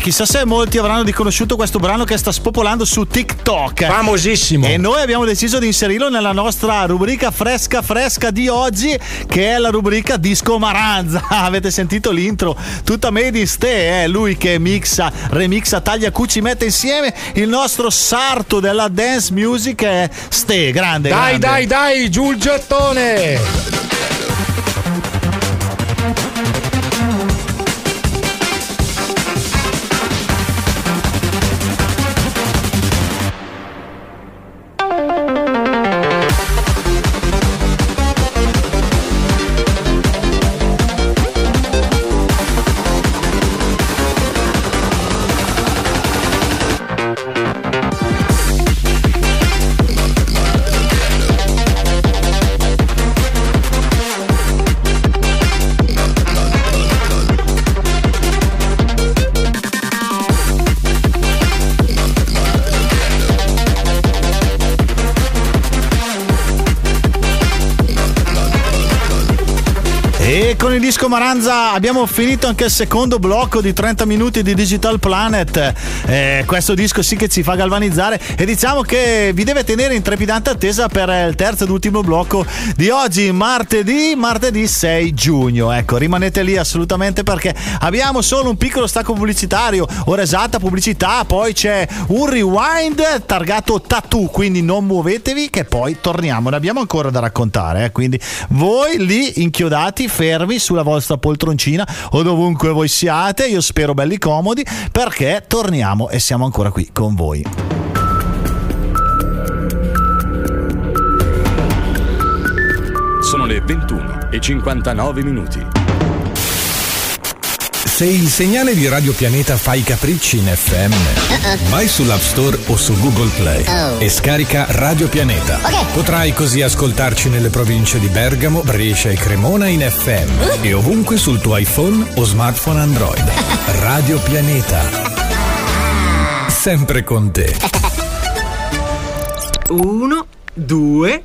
Chissà se molti avranno riconosciuto questo brano che sta spopolando su TikTok, famosissimo, e noi abbiamo deciso di inserirlo nella nostra rubrica fresca fresca di oggi, che è la rubrica Disco Maranza. Avete sentito l'intro tutta made in ste, eh? Lui che mixa, remixa, taglia, cuci, mette insieme, il nostro sarto della dance music è ste, grande, dai grande. dai dai giù il gettone. Con il disco Maranza abbiamo finito anche il secondo blocco di trenta minuti di Digital Planet. Eh, questo disco sì che ci fa galvanizzare, e diciamo che vi deve tenere in trepidante attesa per il terzo ed ultimo blocco di oggi, martedì, martedì sei giugno. Ecco, rimanete lì assolutamente, perché abbiamo solo un piccolo stacco pubblicitario, ora esatta pubblicità, poi c'è un rewind targato tattoo, quindi non muovetevi che poi torniamo, ne abbiamo ancora da raccontare, eh. Quindi voi lì inchiodati, fermi sulla vostra poltroncina o dovunque voi siate, io spero belli comodi, perché torniamo e siamo ancora qui con voi. le ventuno e cinquantanove minuti. Se il segnale di Radio Pianeta fa i capricci in effe emme, uh-uh. vai sull'App Store o su Google Play oh. e scarica Radio Pianeta. Okay. Potrai così ascoltarci nelle province di Bergamo, Brescia e Cremona in effe emme uh. e ovunque sul tuo iPhone o smartphone Android. Radio Pianeta, sempre con te. Uno, due...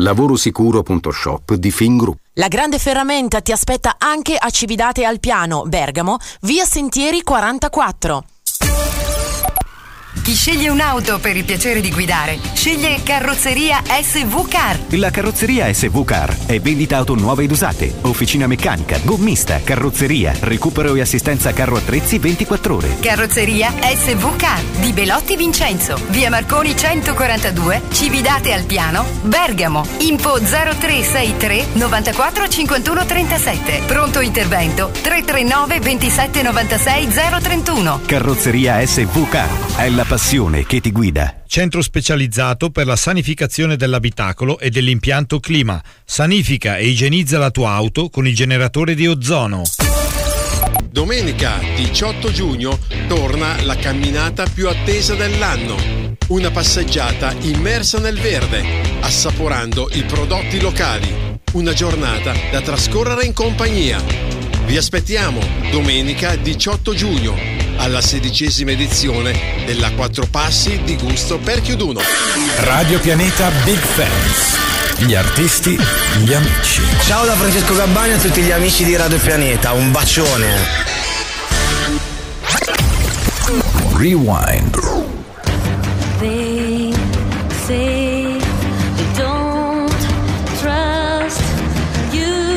lavorosicuro punto shop di Fingroup. La grande ferramenta ti aspetta anche a Cividate Alpiano, Bergamo, via Sentieri quarantaquattro. Chi sceglie un'auto per il piacere di guidare sceglie Carrozzeria esse vu Car. La Carrozzeria esse vu Car è vendita auto nuove ed usate, officina meccanica, gommista, carrozzeria, recupero e assistenza carro attrezzi ventiquattro ore. Carrozzeria esse vu Car di Belotti Vincenzo, via Marconi centoquarantadue, Cividate Alpiano, Bergamo. Info zero tre sei tre novantaquattro cinquantuno trentasette. Pronto intervento tre tre nove ventisette novantasei zero trentuno. Carrozzeria esse vu Car è la passione che ti guida. Centro specializzato per la sanificazione dell'abitacolo e dell'impianto clima. Sanifica e igienizza la tua auto con il generatore di ozono. Domenica diciotto giugno torna la camminata più attesa dell'anno. Una passeggiata immersa nel verde, assaporando i prodotti locali. Una giornata da trascorrere in compagnia. Vi aspettiamo domenica diciotto giugno alla sedicesima edizione della Quattro Passi di Gusto per Chiuduno. Radio Pianeta Big Fans. Gli artisti, gli amici. Ciao da Francesco Gabbani a tutti gli amici di Radio Pianeta. Un bacione. Rewind. They say they don't trust you.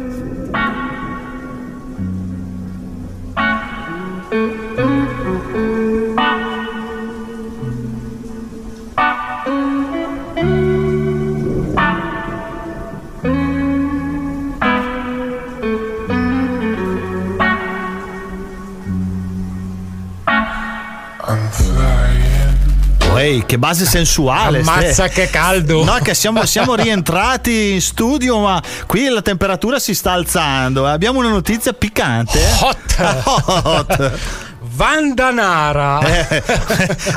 Che base sensuale. Ammazza, che caldo. No, che siamo, siamo rientrati in studio, ma qui la temperatura si sta alzando. Abbiamo una notizia piccante. Hot, hot. Wanda Nara. Eh,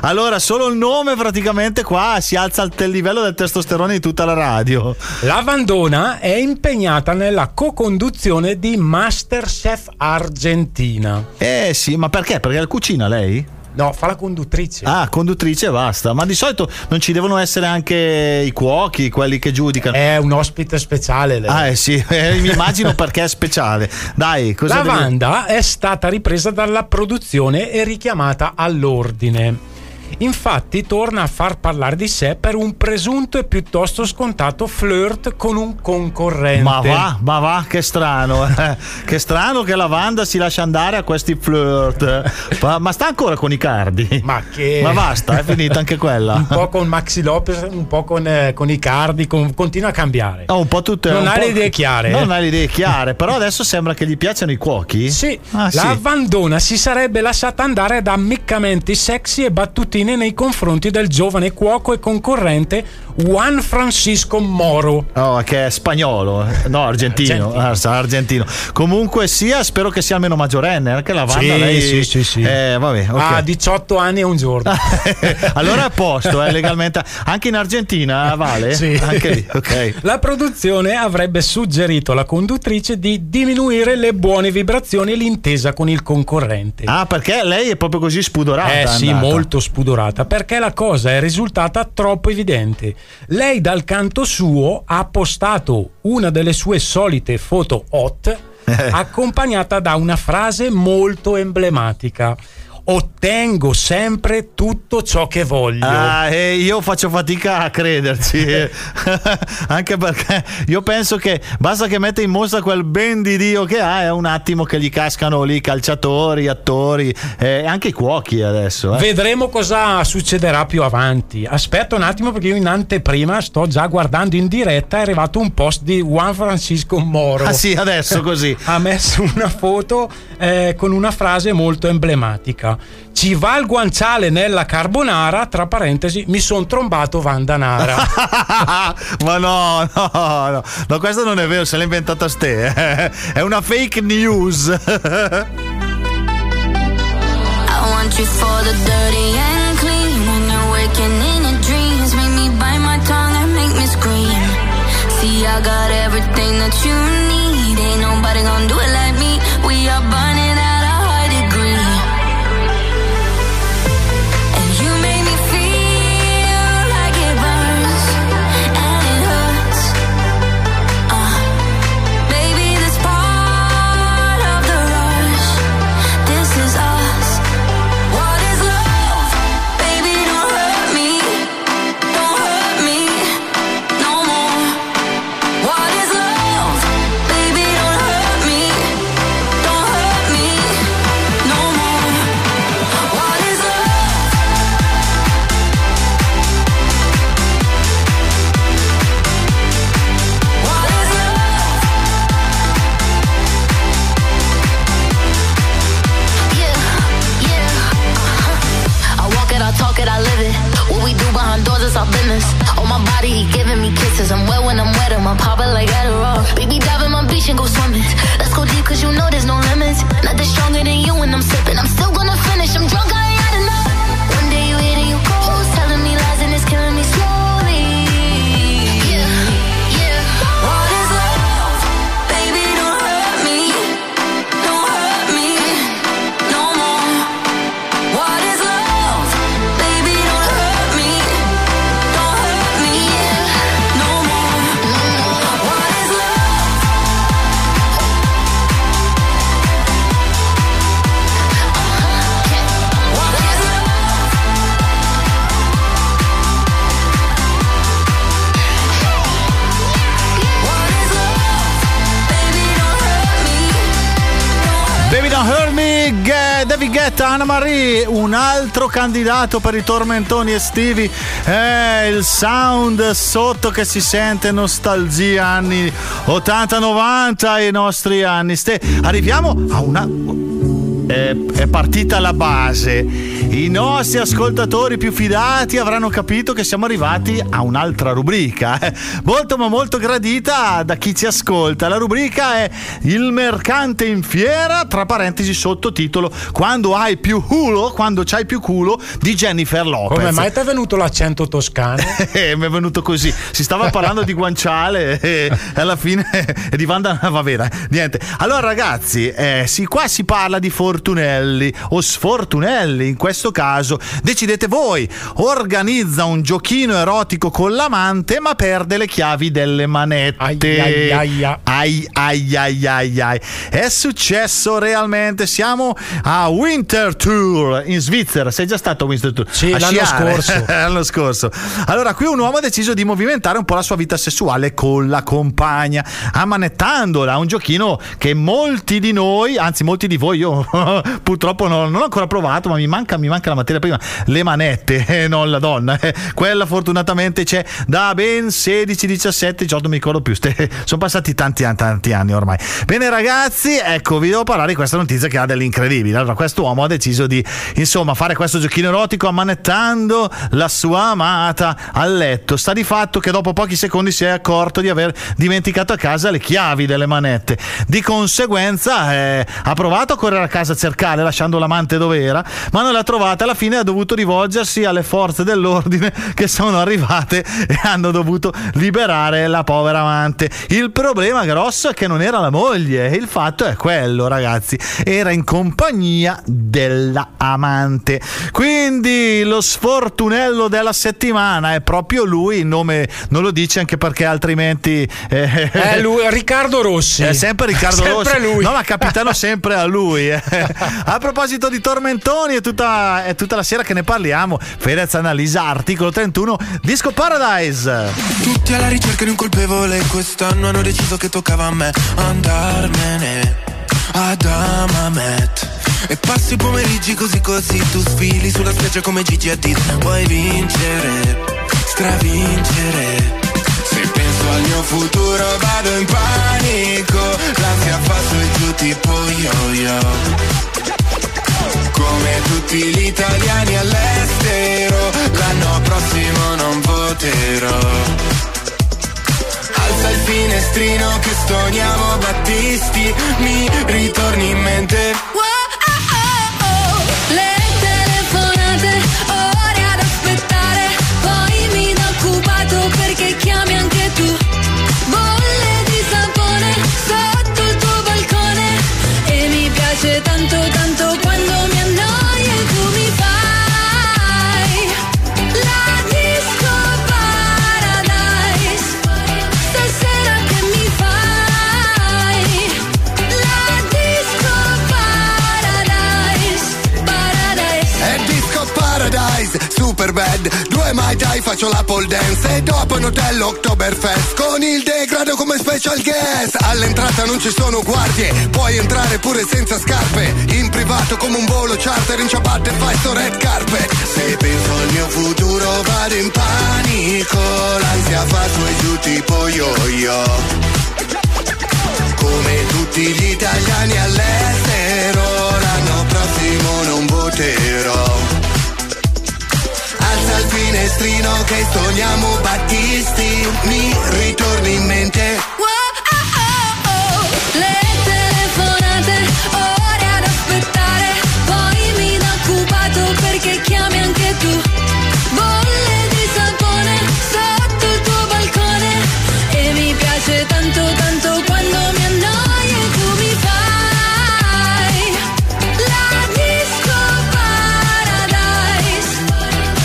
allora, solo il nome praticamente qua si alza il livello del testosterone di tutta la radio. La Vandona è impegnata nella co-conduzione di MasterChef Argentina. Eh sì, ma perché? Perché la cucina lei? No, fa la conduttrice. Ah, conduttrice e basta. Ma di solito non ci devono essere anche i cuochi, quelli che giudicano? È un ospite speciale lei. Ah, eh sì, eh, mi immagino perché è speciale. Dai, cosa La devi... Wanda è stata ripresa dalla produzione e richiamata all'ordine. Infatti torna a far parlare di sé per un presunto e piuttosto scontato flirt con un concorrente. Ma va, ma va, che strano. Eh. Che strano che la Wanda si lascia andare a questi flirt. Ma, ma sta ancora con Icardi? Ma che... Ma basta, è finita anche quella. Un po' con Maxi Lopez, un po' con, eh, con Icardi, con, continua a cambiare. Oh, un po' tutte, non un ha po'... le idee chiare. Non ha le idee chiare, però adesso sembra che gli piacciono i cuochi. Sì, ah, la sì. Vandona si sarebbe lasciata andare ad ammiccamenti sexy e battutini nei confronti del giovane cuoco e concorrente Juan Francisco Moro. Oh, che è spagnolo, no, argentino. Argentino. argentino. Comunque sia, spero che sia almeno maggiorenne, anche la Wanda. Sì, lei sì, sì, sì. Eh, vabbè, okay. Ha diciotto anni e un giorno. Allora è a posto, è eh, legalmente. Anche in Argentina vale? Sì. Anche lì, okay. La produzione avrebbe suggerito alla conduttrice di diminuire le buone vibrazioni e l'intesa con il concorrente. Ah, perché lei è proprio così spudorata? Eh sì, andata. molto spudorata. Perché la cosa è risultata troppo evidente. Lei dal canto suo ha postato una delle sue solite foto hot accompagnata da una frase molto emblematica: ottengo sempre tutto ciò che voglio. Ah, e io faccio fatica a crederci. Anche perché io penso che basta che mette in mostra quel ben di Dio che ha, è un attimo che gli cascano lì calciatori, attori e eh, anche i cuochi adesso. Eh. Vedremo cosa succederà più avanti. Aspetta un attimo, perché io in anteprima sto già guardando in diretta, è arrivato un post di Juan Francisco Moro. Ah sì, adesso così. Ha messo una foto eh, con una frase molto emblematica: ci va il guanciale nella carbonara, tra parentesi, mi son trombato Wanda Nara. Ma no, no, no, no, questo non è vero, se l'ha inventata ste, eh. È una fake news. I want you for the dirty and clean, when you're waking in your dreams, make me bite my tongue and make me scream. See, I got everything that you need, ain't nobody gonna do it like me. We are burning out. Don't Hurt Me, David Guetta, Anna Marie, un altro candidato per i tormentoni estivi. Eh, il sound sotto che si sente, nostalgia anni ottanta novanta e i nostri anni. Ste- arriviamo a una... È, è partita la base. I nostri ascoltatori più fidati avranno capito che siamo arrivati a un'altra rubrica eh, molto ma molto gradita da chi ci ascolta. La rubrica è Il mercante in fiera, tra parentesi sottotitolo Quando hai più culo, quando c'hai più culo, di Jennifer Lopez. Come mai ti è venuto l'accento toscano? Eh, mi è venuto così, si stava parlando di guanciale e alla fine di Wanda Nara, va bene, niente. Allora ragazzi, eh, sì, qua si parla di forma fortunelli o sfortunelli, in questo caso decidete voi. Organizza un giochino erotico con l'amante ma perde le chiavi delle manette. Ai ai ai ai ai ai ai. È successo realmente, siamo a Winterthur in Svizzera. Sei già stato a Winterthur? Sì, a l'anno scorso. L'anno scorso. Allora qui un uomo ha deciso di movimentare un po' la sua vita sessuale con la compagna, ammanettandola, un giochino che molti di noi, anzi molti di voi, io purtroppo non, non ho ancora provato, ma mi manca, mi manca la materia prima, le manette, eh, non la donna, eh. Quella fortunatamente c'è da ben sedici, diciassette, diciotto, non mi ricordo più, Ste, sono passati tanti, tanti anni ormai. Bene ragazzi, ecco, vi devo parlare di questa notizia che ha dell'incredibile. Allora, questo uomo ha deciso di, insomma, fare questo giochino erotico ammanettando la sua amata a letto. Sta di fatto che dopo pochi secondi si è accorto di aver dimenticato a casa le chiavi delle manette, di conseguenza eh, ha provato a correre a casa a cercare, lasciando l'amante dove era, ma non l'ha trovata. Alla fine ha dovuto rivolgersi alle forze dell'ordine che sono arrivate e hanno dovuto liberare la povera amante. Il problema grosso è che non era la moglie, il fatto è quello ragazzi, era in compagnia della amante. Quindi lo sfortunello della settimana è proprio lui, il nome non lo dice anche perché altrimenti eh, è lui, Riccardo Rossi, è sempre Riccardo sempre Rossi lui. No, ma capitano sempre a lui. A proposito di tormentoni, è tutta, è tutta la sera che ne parliamo. Fedez analizza articolo trentuno, Disco Paradise. Tutti alla ricerca di un colpevole, quest'anno hanno deciso che toccava a me andarmene ad Amamet. E passi i pomeriggi così così, tu sfili sulla spiaggia come Gigi Hadid. Vuoi vincere, stravincere. Se penso al mio futuro vado in panico, l'ansia fa su e giù tipo yo-yo. Come tutti gli italiani all'estero, l'anno prossimo non voterò. Alza il finestrino che stoniamo Battisti, mi ritorni in mente. Wow, oh, oh, oh. Le telefonate, ore ad aspettare, poi mi do occupato perché chiami anche tu. Bolle di sapone sotto il tuo balcone e mi piace tanto tanto quando mi annoio e tu mi fai la disco paradise. Stasera che mi fai la disco paradise, paradise. È disco paradise, super bad. Mai dai faccio la pole dance e dopo in hotel Oktoberfest con il degrado come special guest. All'entrata non ci sono guardie, puoi entrare pure senza scarpe, in privato come un volo charter, in ciabatte fai sto red carpet. Se penso al mio futuro vado in panico, l'ansia fa su e giù tipo yo-yo. Come tutti gli italiani all'estero, l'anno prossimo non voterò. Alza il finestrino che sogniamo Battisti, mi ritorni in mente. Wow, oh, oh, oh. Le telefonate, ore ad aspettare, poi mi do occupato perché chiami anche tu. Bolle di sapone sotto il tuo balcone e mi piace tanto tanto quando mi annoio e tu mi fai la disco paradise.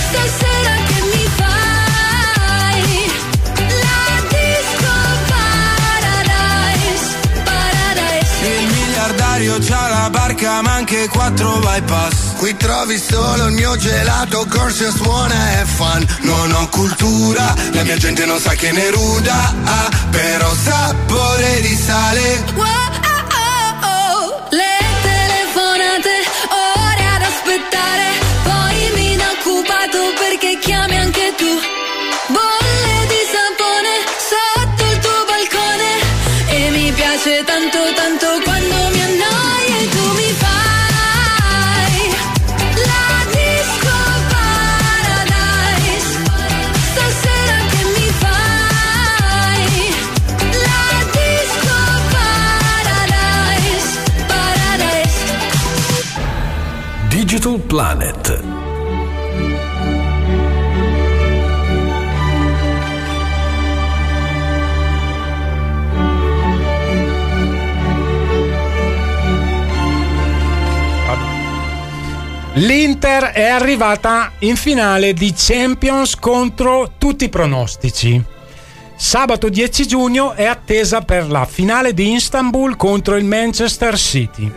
Stasera che mi fai la disco paradise, paradise. Il miliardario c'ha la barca ma anche quattro bypass. Qui trovi solo il mio gelato, corso suona e fan. Non ho cultura, la mia gente non sa che ne ruda, ah, però sapore di sale. Wow, oh, oh, oh. Le tele- piace tanto tanto quando mi annoio e tu mi fai la disco paradise, stasera che mi fai la disco paradise, paradise. Digital Planet. L'Inter è arrivata in finale di Champions contro tutti i pronostici. Sabato dieci giugno è attesa per la finale di Istanbul contro il Manchester City.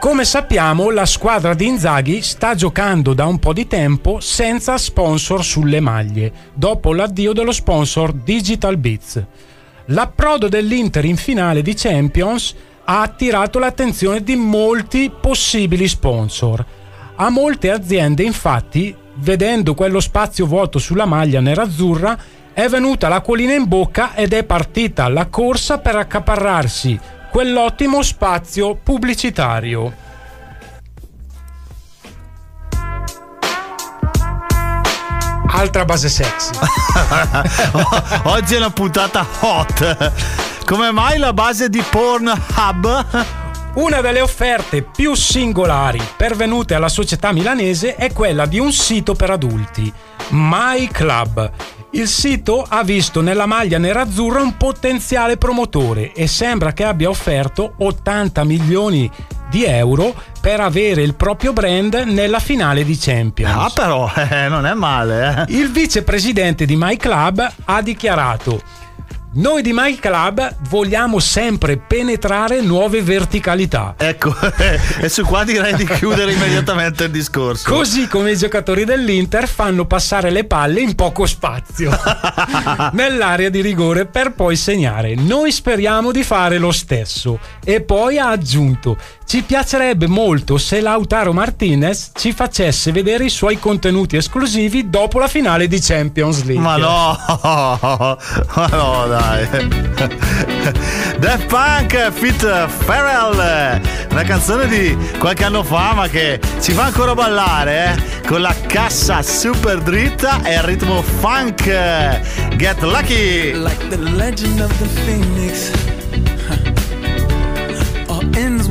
Come sappiamo, la squadra di Inzaghi sta giocando da un po' di tempo senza sponsor sulle maglie, dopo l'addio dello sponsor Digital Beats. L'approdo dell'Inter in finale di Champions ha attirato l'attenzione di molti possibili sponsor. A molte aziende, infatti, vedendo quello spazio vuoto sulla maglia nerazzurra, è venuta l'acquolina in bocca ed è partita la corsa per accaparrarsi quell'ottimo spazio pubblicitario. Altra base sexy. Oggi è una puntata hot. Come mai la base di Pornhub? Una delle offerte più singolari pervenute alla società milanese è quella di un sito per adulti, MyClub. Il sito ha visto nella maglia nerazzurra un potenziale promotore e sembra che abbia offerto ottanta milioni di euro per avere il proprio brand nella finale di Champions. Ah, però, eh, non è male. Eh. Il vicepresidente di MyClub ha dichiarato: noi di MyClub vogliamo sempre penetrare nuove verticalità. Ecco, eh, e su qua direi di chiudere immediatamente il discorso. Così come i giocatori dell'Inter fanno passare le palle in poco spazio nell'area di rigore per poi segnare. Noi speriamo di fare lo stesso. E poi ha aggiunto: ci piacerebbe molto se Lautaro Martinez ci facesse vedere i suoi contenuti esclusivi dopo la finale di Champions League. Ma no, ma no, dai. Daft Punk feat Pharrell, una canzone di qualche anno fa ma che ci fa ancora ballare, eh? Con la cassa super dritta e il ritmo funk. Get lucky. Like the legend of the Phoenix, ends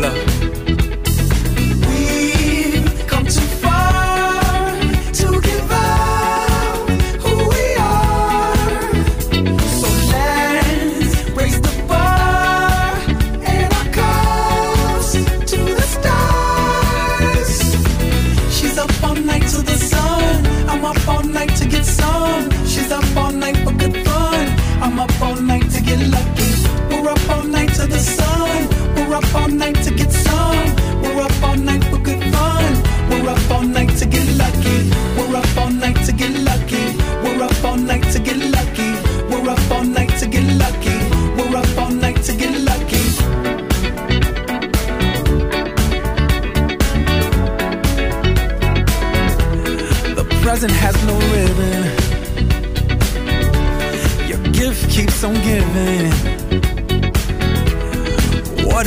Love. Present has no ribbon. Your gift keeps on giving. What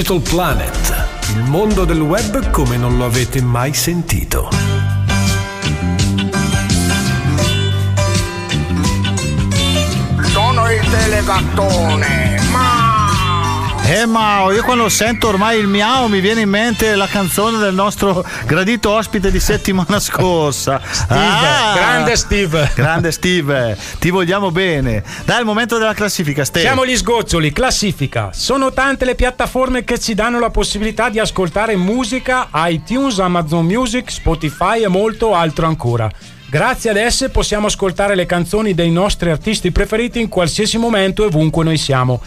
Digital Planet, il mondo del web come non lo avete mai sentito. Sono il telegattone, ma... Eh ma io quando sento ormai il miau mi viene in mente la canzone del nostro gradito ospite di settimana scorsa. Steve, ah, grande Steve. Grande Steve, ti vogliamo bene. Dai, è il momento della classifica, Steve. Siamo gli sgoccioli, classifica. Sono tante le piattaforme che ci danno la possibilità di ascoltare musica, iTunes, Amazon Music, Spotify e molto altro ancora. Grazie ad esse possiamo ascoltare le canzoni dei nostri artisti preferiti in qualsiasi momento e ovunque noi siamo.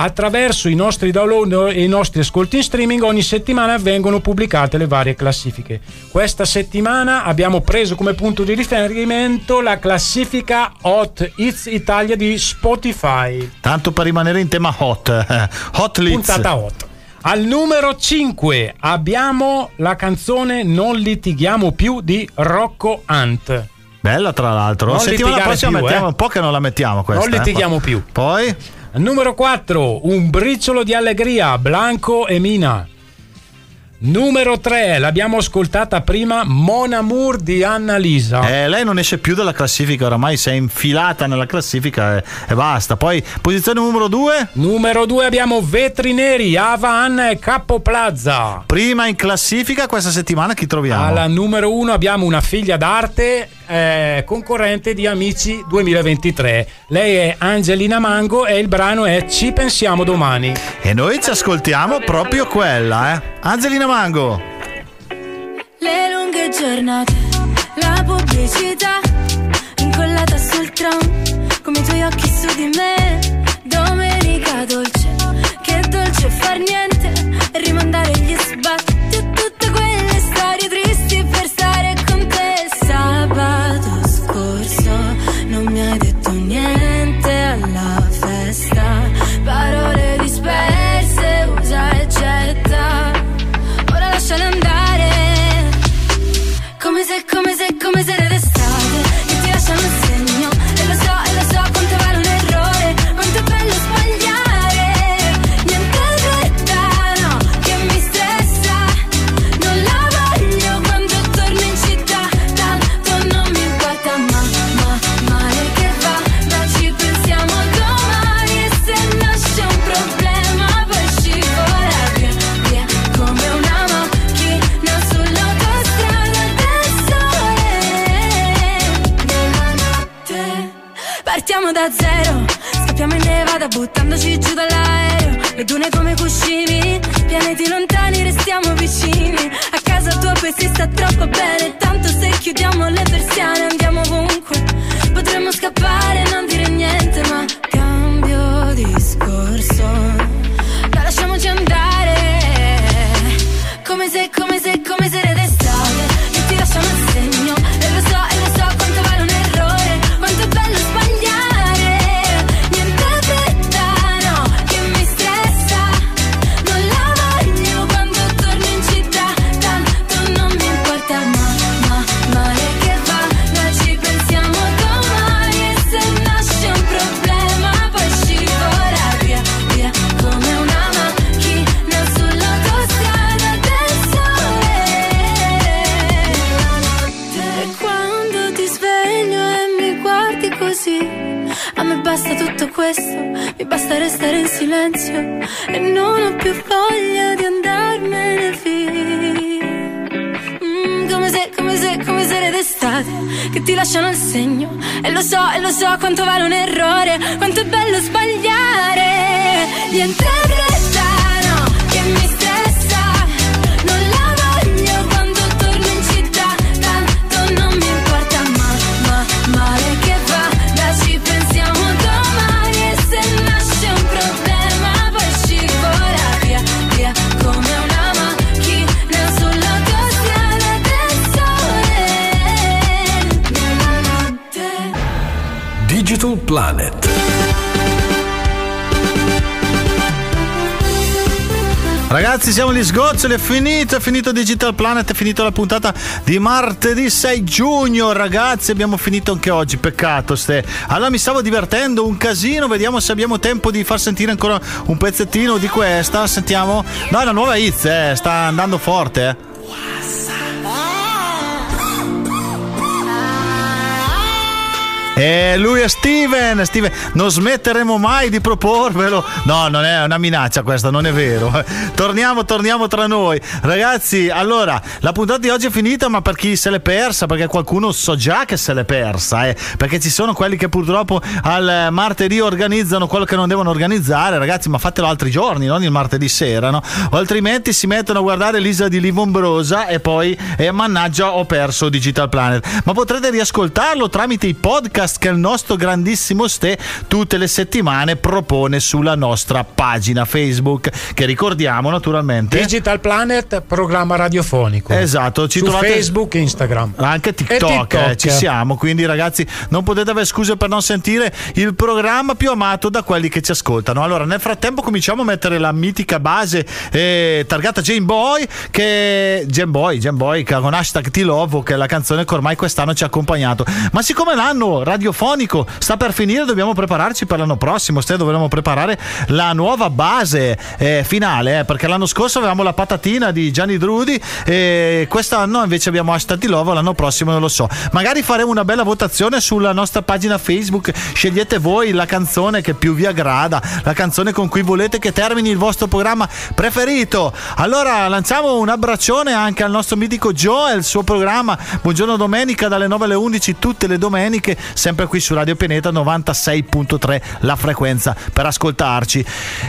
Attraverso i nostri download e i nostri ascolti in streaming ogni settimana vengono pubblicate le varie classifiche. Questa settimana abbiamo preso come punto di riferimento la classifica Hot Hits Italia di Spotify. Tanto per rimanere in tema hot, Hot Hits. Puntata hot. Al numero cinque abbiamo la canzone Non litighiamo più di Rocco Hunt. Bella, tra l'altro. La settimana prossima più, mettiamo eh? un po' che non la mettiamo questa. Non litighiamo eh? più. Poi? Al numero quattro, Un briciolo di allegria, Blanco e Mina. Numero tre, l'abbiamo ascoltata prima, Mon Amour di Annalisa. Eh, lei non esce più dalla classifica, oramai si è infilata nella classifica e, e basta. Poi posizione numero due. Numero due abbiamo Vetri Neri, Ava Anna e Capo Plaza. Prima in classifica questa settimana chi troviamo? Alla numero uno abbiamo una figlia d'arte, eh, concorrente di Amici duemilaventitré. Lei è Angelina Mango e il brano è Ci pensiamo domani. E noi ci ascoltiamo proprio quella, eh. Angelina Mango. Le lunghe giornate, la pubblicità incollata sul tram, come i tuoi occhi su di me. Domenica dolce, che dolce far niente e rimandare gli sbatti a tutte quelle storie tristi per stare con te. Sabato scorso non mi hai detto niente alla festa, parole disperse, usa e getta. Lasciale andare, come se, come se, come se le restate, che ti lasciano il segno, e lo so, e lo so quanto vale un errore, quanto è bello sbagliare, niente retta, no, che mi stressa, non la voglio quando torno in città, tanto non mi importa, ma, ma, male che va, ma ci pensiamo domani, e se nasce un problema poi scivola via, via, come una. Partiamo da zero, scappiamo in Nevada buttandoci giù dall'aereo. Le dune come cuscini, pianeti lontani restiamo vicini. A casa tua poi si sta troppo bene, tanto se chiudiamo le persiane andiamo ovunque. Potremmo scappare e non dire niente, ma cambio discorso, ma lasciamoci andare. Come se, come se, come se d'estate, che ti lasciamo il segno, e lo so, e lo so quanto vale un errore, quanto è bello sbagliare. Basta tutto questo, mi basta restare in silenzio e non ho più voglia di andarmene via. Mm, come se, come se, come se d'estate, che ti lasciano il segno, e lo so, e lo so quanto vale un errore, quanto è bello sbagliare, niente resta, no, che mi stressa, non la voglio quando torno in città, tanto non mi importa, ma, ma, male che va, da ci pensiamo domani, e se nasce un problema poi scivola via, via come una macchina sull'autostrada del sole nella notte. Digital Planet. Ragazzi, siamo gli sgoccioli, è finito, è finito Digital Planet, è finita la puntata di martedì sei giugno, ragazzi, abbiamo finito anche oggi, peccato ste. Allora mi stavo divertendo un casino, vediamo se abbiamo tempo di far sentire ancora un pezzettino di questa, sentiamo. No, è una nuova hit, eh, sta andando forte, eh. E lui è Steven, Steven, non smetteremo mai di proporvelo. No, non è una minaccia questa, non è vero. Torniamo, torniamo tra noi. Ragazzi, allora, la puntata di oggi è finita, ma per chi se l'è persa, perché qualcuno so già che se l'è persa, eh, perché ci sono quelli che purtroppo al martedì organizzano quello che non devono organizzare, ragazzi, ma fatelo altri giorni, non il martedì sera, no? O altrimenti si mettono a guardare l'Isola di Livombrosa e poi, eh, mannaggia, ho perso Digital Planet. Ma potrete riascoltarlo tramite i podcast che il nostro grandissimo Ste tutte le settimane propone sulla nostra pagina Facebook, che ricordiamo naturalmente Digital Planet, programma radiofonico, esatto, ci su trovate... Facebook, Instagram, anche TikTok, TikTok. Eh, ci siamo, quindi ragazzi non potete avere scuse per non sentire il programma più amato da quelli che ci ascoltano. Allora nel frattempo cominciamo a mettere la mitica base, eh, targata Game Boy, che Game Boy, Game Boy con hashtag Ti Lovo, che è la canzone che ormai quest'anno ci ha accompagnato, ma siccome l'anno radiofonico sta per finire, dobbiamo prepararci per l'anno prossimo, Ste, dovremo preparare la nuova base, eh, finale, eh, perché l'anno scorso avevamo la patatina di Gianni Drudi e quest'anno invece abbiamo hashtag Ti Lovo, l'anno prossimo non lo so, magari faremo una bella votazione sulla nostra pagina Facebook, scegliete voi la canzone che più vi aggrada, la canzone con cui volete che termini il vostro programma preferito. Allora lanciamo un abbraccione anche al nostro mitico Joe e il suo programma Buongiorno Domenica dalle nove alle undici tutte le domeniche, sempre qui su Radio Pianeta novantasei virgola tre la frequenza per ascoltarci.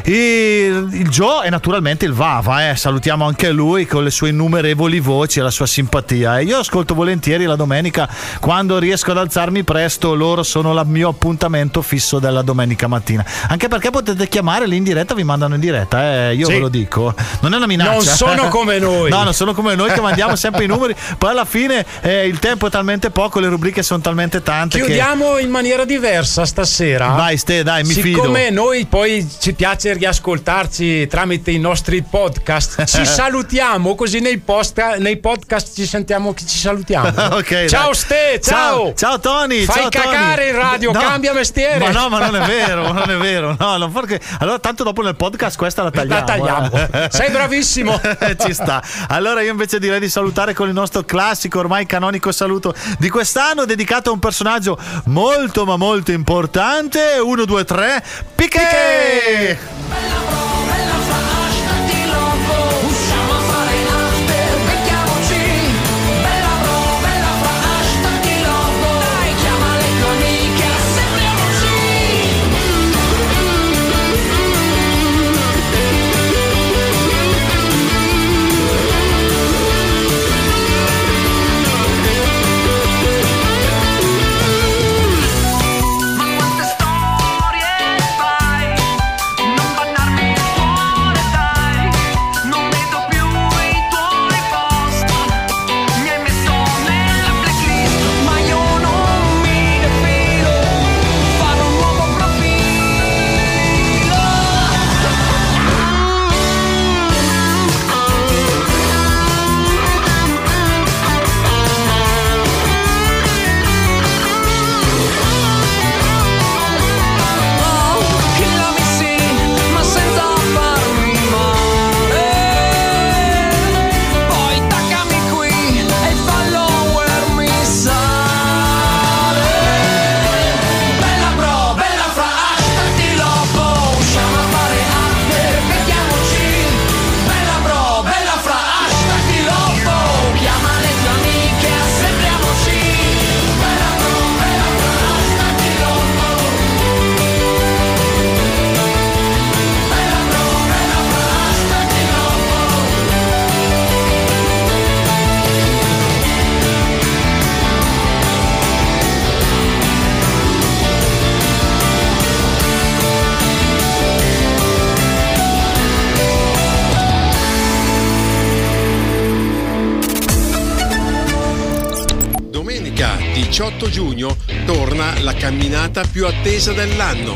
Il, il Joe e naturalmente il Vava, eh, salutiamo anche lui con le sue innumerevoli voci e la sua simpatia. E io ascolto volentieri la domenica quando riesco ad alzarmi presto, loro sono il mio appuntamento fisso della domenica mattina. Anche perché potete chiamare lì in diretta, vi mandano in diretta, eh, io sì, ve lo dico. Non è una minaccia. Non sono come noi. No, non sono come noi che mandiamo sempre i numeri, poi alla fine, eh, il tempo è talmente poco, le rubriche sono talmente tante. Chiudi- che in maniera diversa stasera. Vai Ste, dai, mi Siccome fido. Siccome noi poi ci piace riascoltarci tramite i nostri podcast, ci salutiamo così nei, post, nei podcast ci sentiamo che ci salutiamo. Okay, ciao dai. Ste, ciao. Ciao, ciao Tony. Fai ciao, cagare Tony. In radio, no, cambia mestiere. Ma no, ma non è vero, non è vero. No, non perché... Allora tanto dopo nel podcast questa la tagliamo. La tagliamo. Eh. Sei bravissimo. Ci sta. Allora io invece direi di salutare con il nostro classico, ormai canonico saluto di quest'anno, dedicato a un personaggio molto ma molto importante. Uno, due, tre, Piqué. diciotto giugno torna la camminata più attesa dell'anno,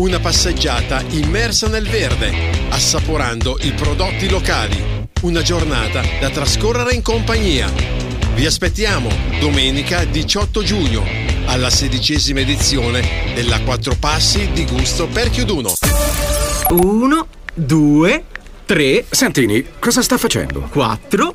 una passeggiata immersa nel verde, assaporando i prodotti locali. Una giornata da trascorrere in compagnia. Vi aspettiamo domenica diciotto giugno alla sedicesima edizione della Quattro Passi di Gusto per Chiuduno. Uno, due, tre. Santini, cosa sta facendo? Quattro,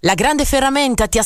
La grande ferramenta ti aspetta.